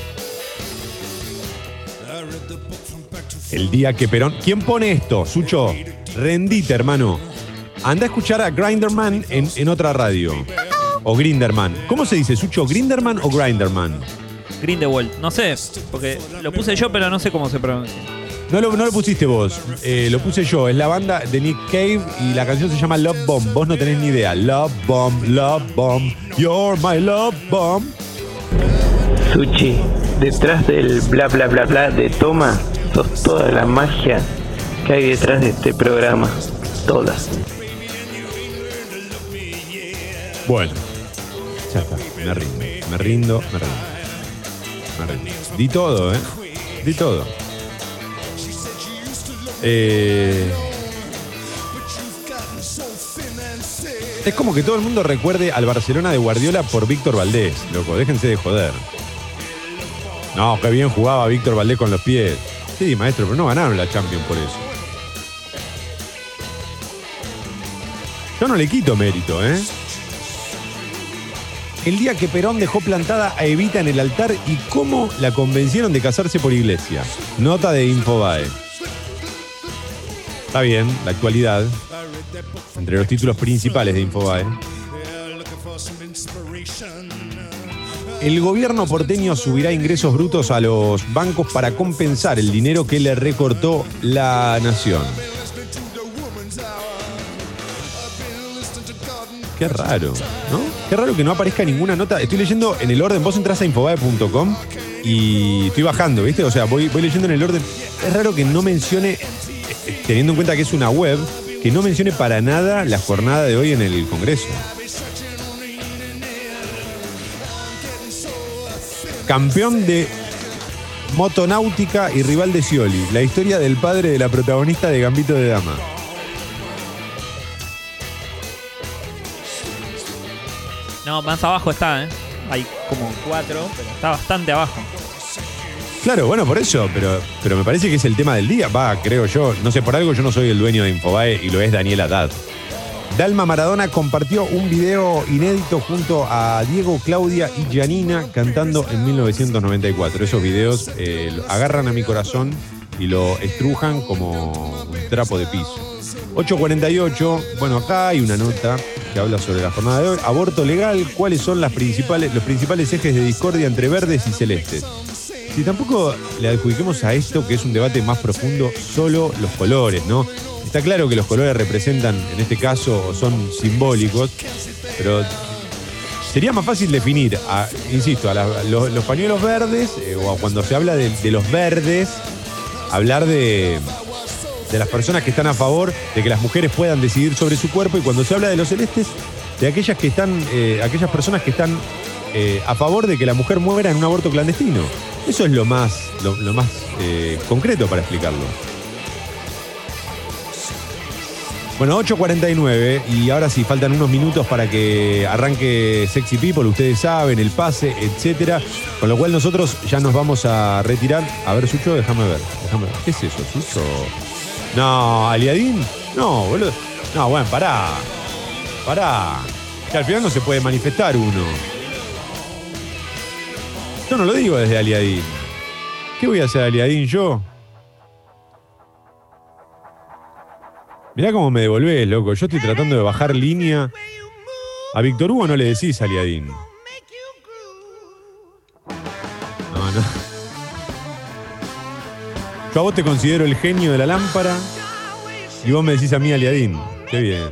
El día que Perón... ¿Quién pone esto, Sucho? Rendite, hermano. Anda a escuchar a Grinderman en otra radio. O Grinderman. ¿Cómo se dice, Sucho? ¿Grinderman o Grinderman? Grindelwald. No sé, porque lo puse yo, pero no sé cómo se pronuncia. No lo pusiste vos. Lo puse yo. Es la banda de Nick Cave y la canción se llama Love Bomb. Vos no tenés ni idea. Love Bomb, Love Bomb. You're my Love Bomb. Suchi, detrás del bla bla bla bla de Toma... toda la magia que hay detrás de este programa, todas. Bueno, ya está, me rindo. Di todo. Es como que todo el mundo recuerde al Barcelona de Guardiola por Víctor Valdés, loco, déjense de joder. No, que bien jugaba Víctor Valdés con los pies. Sí, maestro, pero no ganaron la Champions por eso. Yo no le quito mérito, El día que Perón dejó plantada a Evita en el altar y cómo la convencieron de casarse por iglesia. Nota de Infobae. Está bien, la actualidad. Entre los títulos principales de Infobae. El gobierno porteño subirá ingresos brutos a los bancos para compensar el dinero que le recortó la nación. Qué raro, ¿no? Qué raro que no aparezca ninguna nota. Estoy leyendo en el orden. Vos entrás a infobae.com y estoy bajando, ¿viste? O sea, voy leyendo en el orden. Es raro que no mencione, teniendo en cuenta que es una web, que no mencione para nada la jornada de hoy en el Congreso. Campeón de motonáutica y rival de Scioli. La historia del padre de la protagonista de Gambito de Dama. No, más abajo está, Hay como 4, pero está bastante abajo. Claro, bueno, por eso, pero me parece que es el tema del día. Va, creo yo. No sé, por algo yo no soy el dueño de Infobae y lo es Daniel Haddad. Dalma Maradona compartió un video inédito junto a Diego, Claudia y Giannina cantando en 1994. Esos videos agarran a mi corazón y lo estrujan como un trapo de piso. 8:48. Bueno, acá hay una nota que habla sobre la jornada de hoy. Aborto legal, ¿cuáles son las principales, los principales ejes de discordia entre verdes y celestes? Si tampoco le adjudiquemos a esto, que es un debate más profundo, solo los colores, ¿no? Está claro que los colores representan, en este caso, son simbólicos, pero sería más fácil definir, insisto, a los pañuelos verdes, o a cuando se habla de los verdes, hablar de las personas que están a favor de que las mujeres puedan decidir sobre su cuerpo, y cuando se habla de los celestes, de aquellas que están, aquellas personas que están a favor de que la mujer muera en un aborto clandestino. Eso es lo más concreto para explicarlo. Bueno, 8:49, y ahora sí, faltan unos minutos para que arranque Sexy People, ustedes saben, el pase, etcétera. Con lo cual nosotros ya nos vamos a retirar. A ver, Sucho, déjame ver. ¿Qué es eso, Sucho? No, Aliadín. No, boludo. No, bueno, pará. Que al final no se puede manifestar uno. Yo no lo digo desde Aliadín. ¿Qué voy a hacer, Aliadín, yo? Mirá cómo me devolvés, loco. Yo estoy tratando de bajar línea. A Víctor Hugo no le decís Aliadín. No. Yo a vos te considero el genio de la lámpara y vos me decís a mí Aliadín. Qué bien.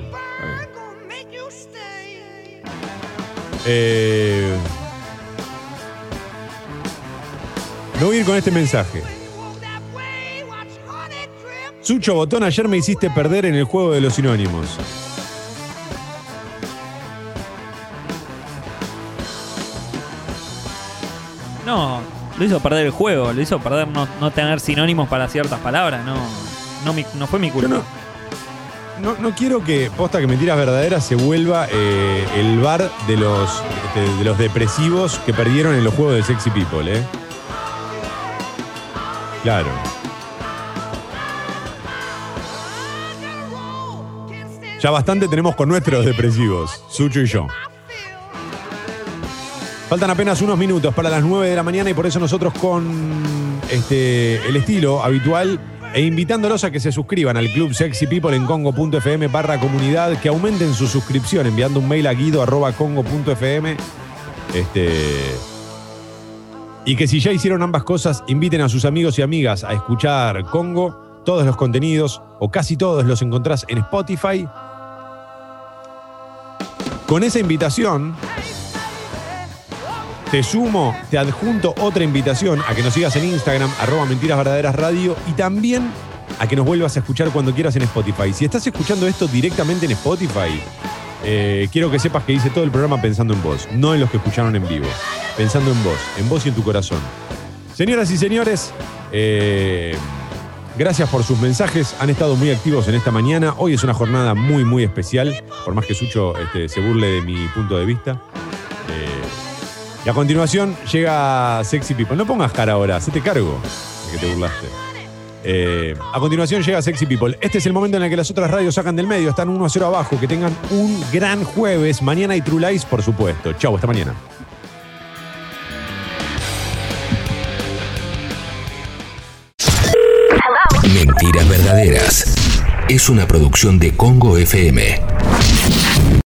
Me voy a ir con este mensaje. Sucho Botón, ayer me hiciste perder en el juego de los sinónimos. No, lo hizo perder el juego, lo hizo perder no tener sinónimos para ciertas palabras, no fue mi culpa. No quiero que Posta que Mentiras Verdaderas se vuelva el bar de los depresivos que perdieron en los juegos de Sexy People, ¿eh? Claro. Ya bastante tenemos con nuestros depresivos, Sucho y yo. Faltan apenas unos minutos para las 9 de la mañana y por eso nosotros con el estilo habitual e invitándolos a que se suscriban al Club Sexy People en congo.fm/comunidad, que aumenten su suscripción enviando un mail a guido@congo.fm. Y que si ya hicieron ambas cosas, inviten a sus amigos y amigas a escuchar Congo. Todos los contenidos, o casi todos, los encontrás en Spotify. Con esa invitación, te adjunto otra invitación a que nos sigas en Instagram, @mentirasverdaderasradio, y también a que nos vuelvas a escuchar cuando quieras en Spotify. Si estás escuchando esto directamente en Spotify, quiero que sepas que hice todo el programa pensando en vos, no en los que escucharon en vivo. Pensando en vos y en tu corazón. Señoras y señores, gracias por sus mensajes, han estado muy activos en esta mañana. Hoy es una jornada muy, muy especial, por más que Sucho se burle de mi punto de vista. Y a continuación llega Sexy People. No pongas cara ahora, hacete cargo de que te burlaste. A continuación llega Sexy People. Este es el momento en el que las otras radios sacan del medio, están 1-0 abajo. Que tengan un gran jueves. Mañana hay True Lies, por supuesto. Chau, hasta mañana. Mentiras Verdaderas es una producción de Congo FM.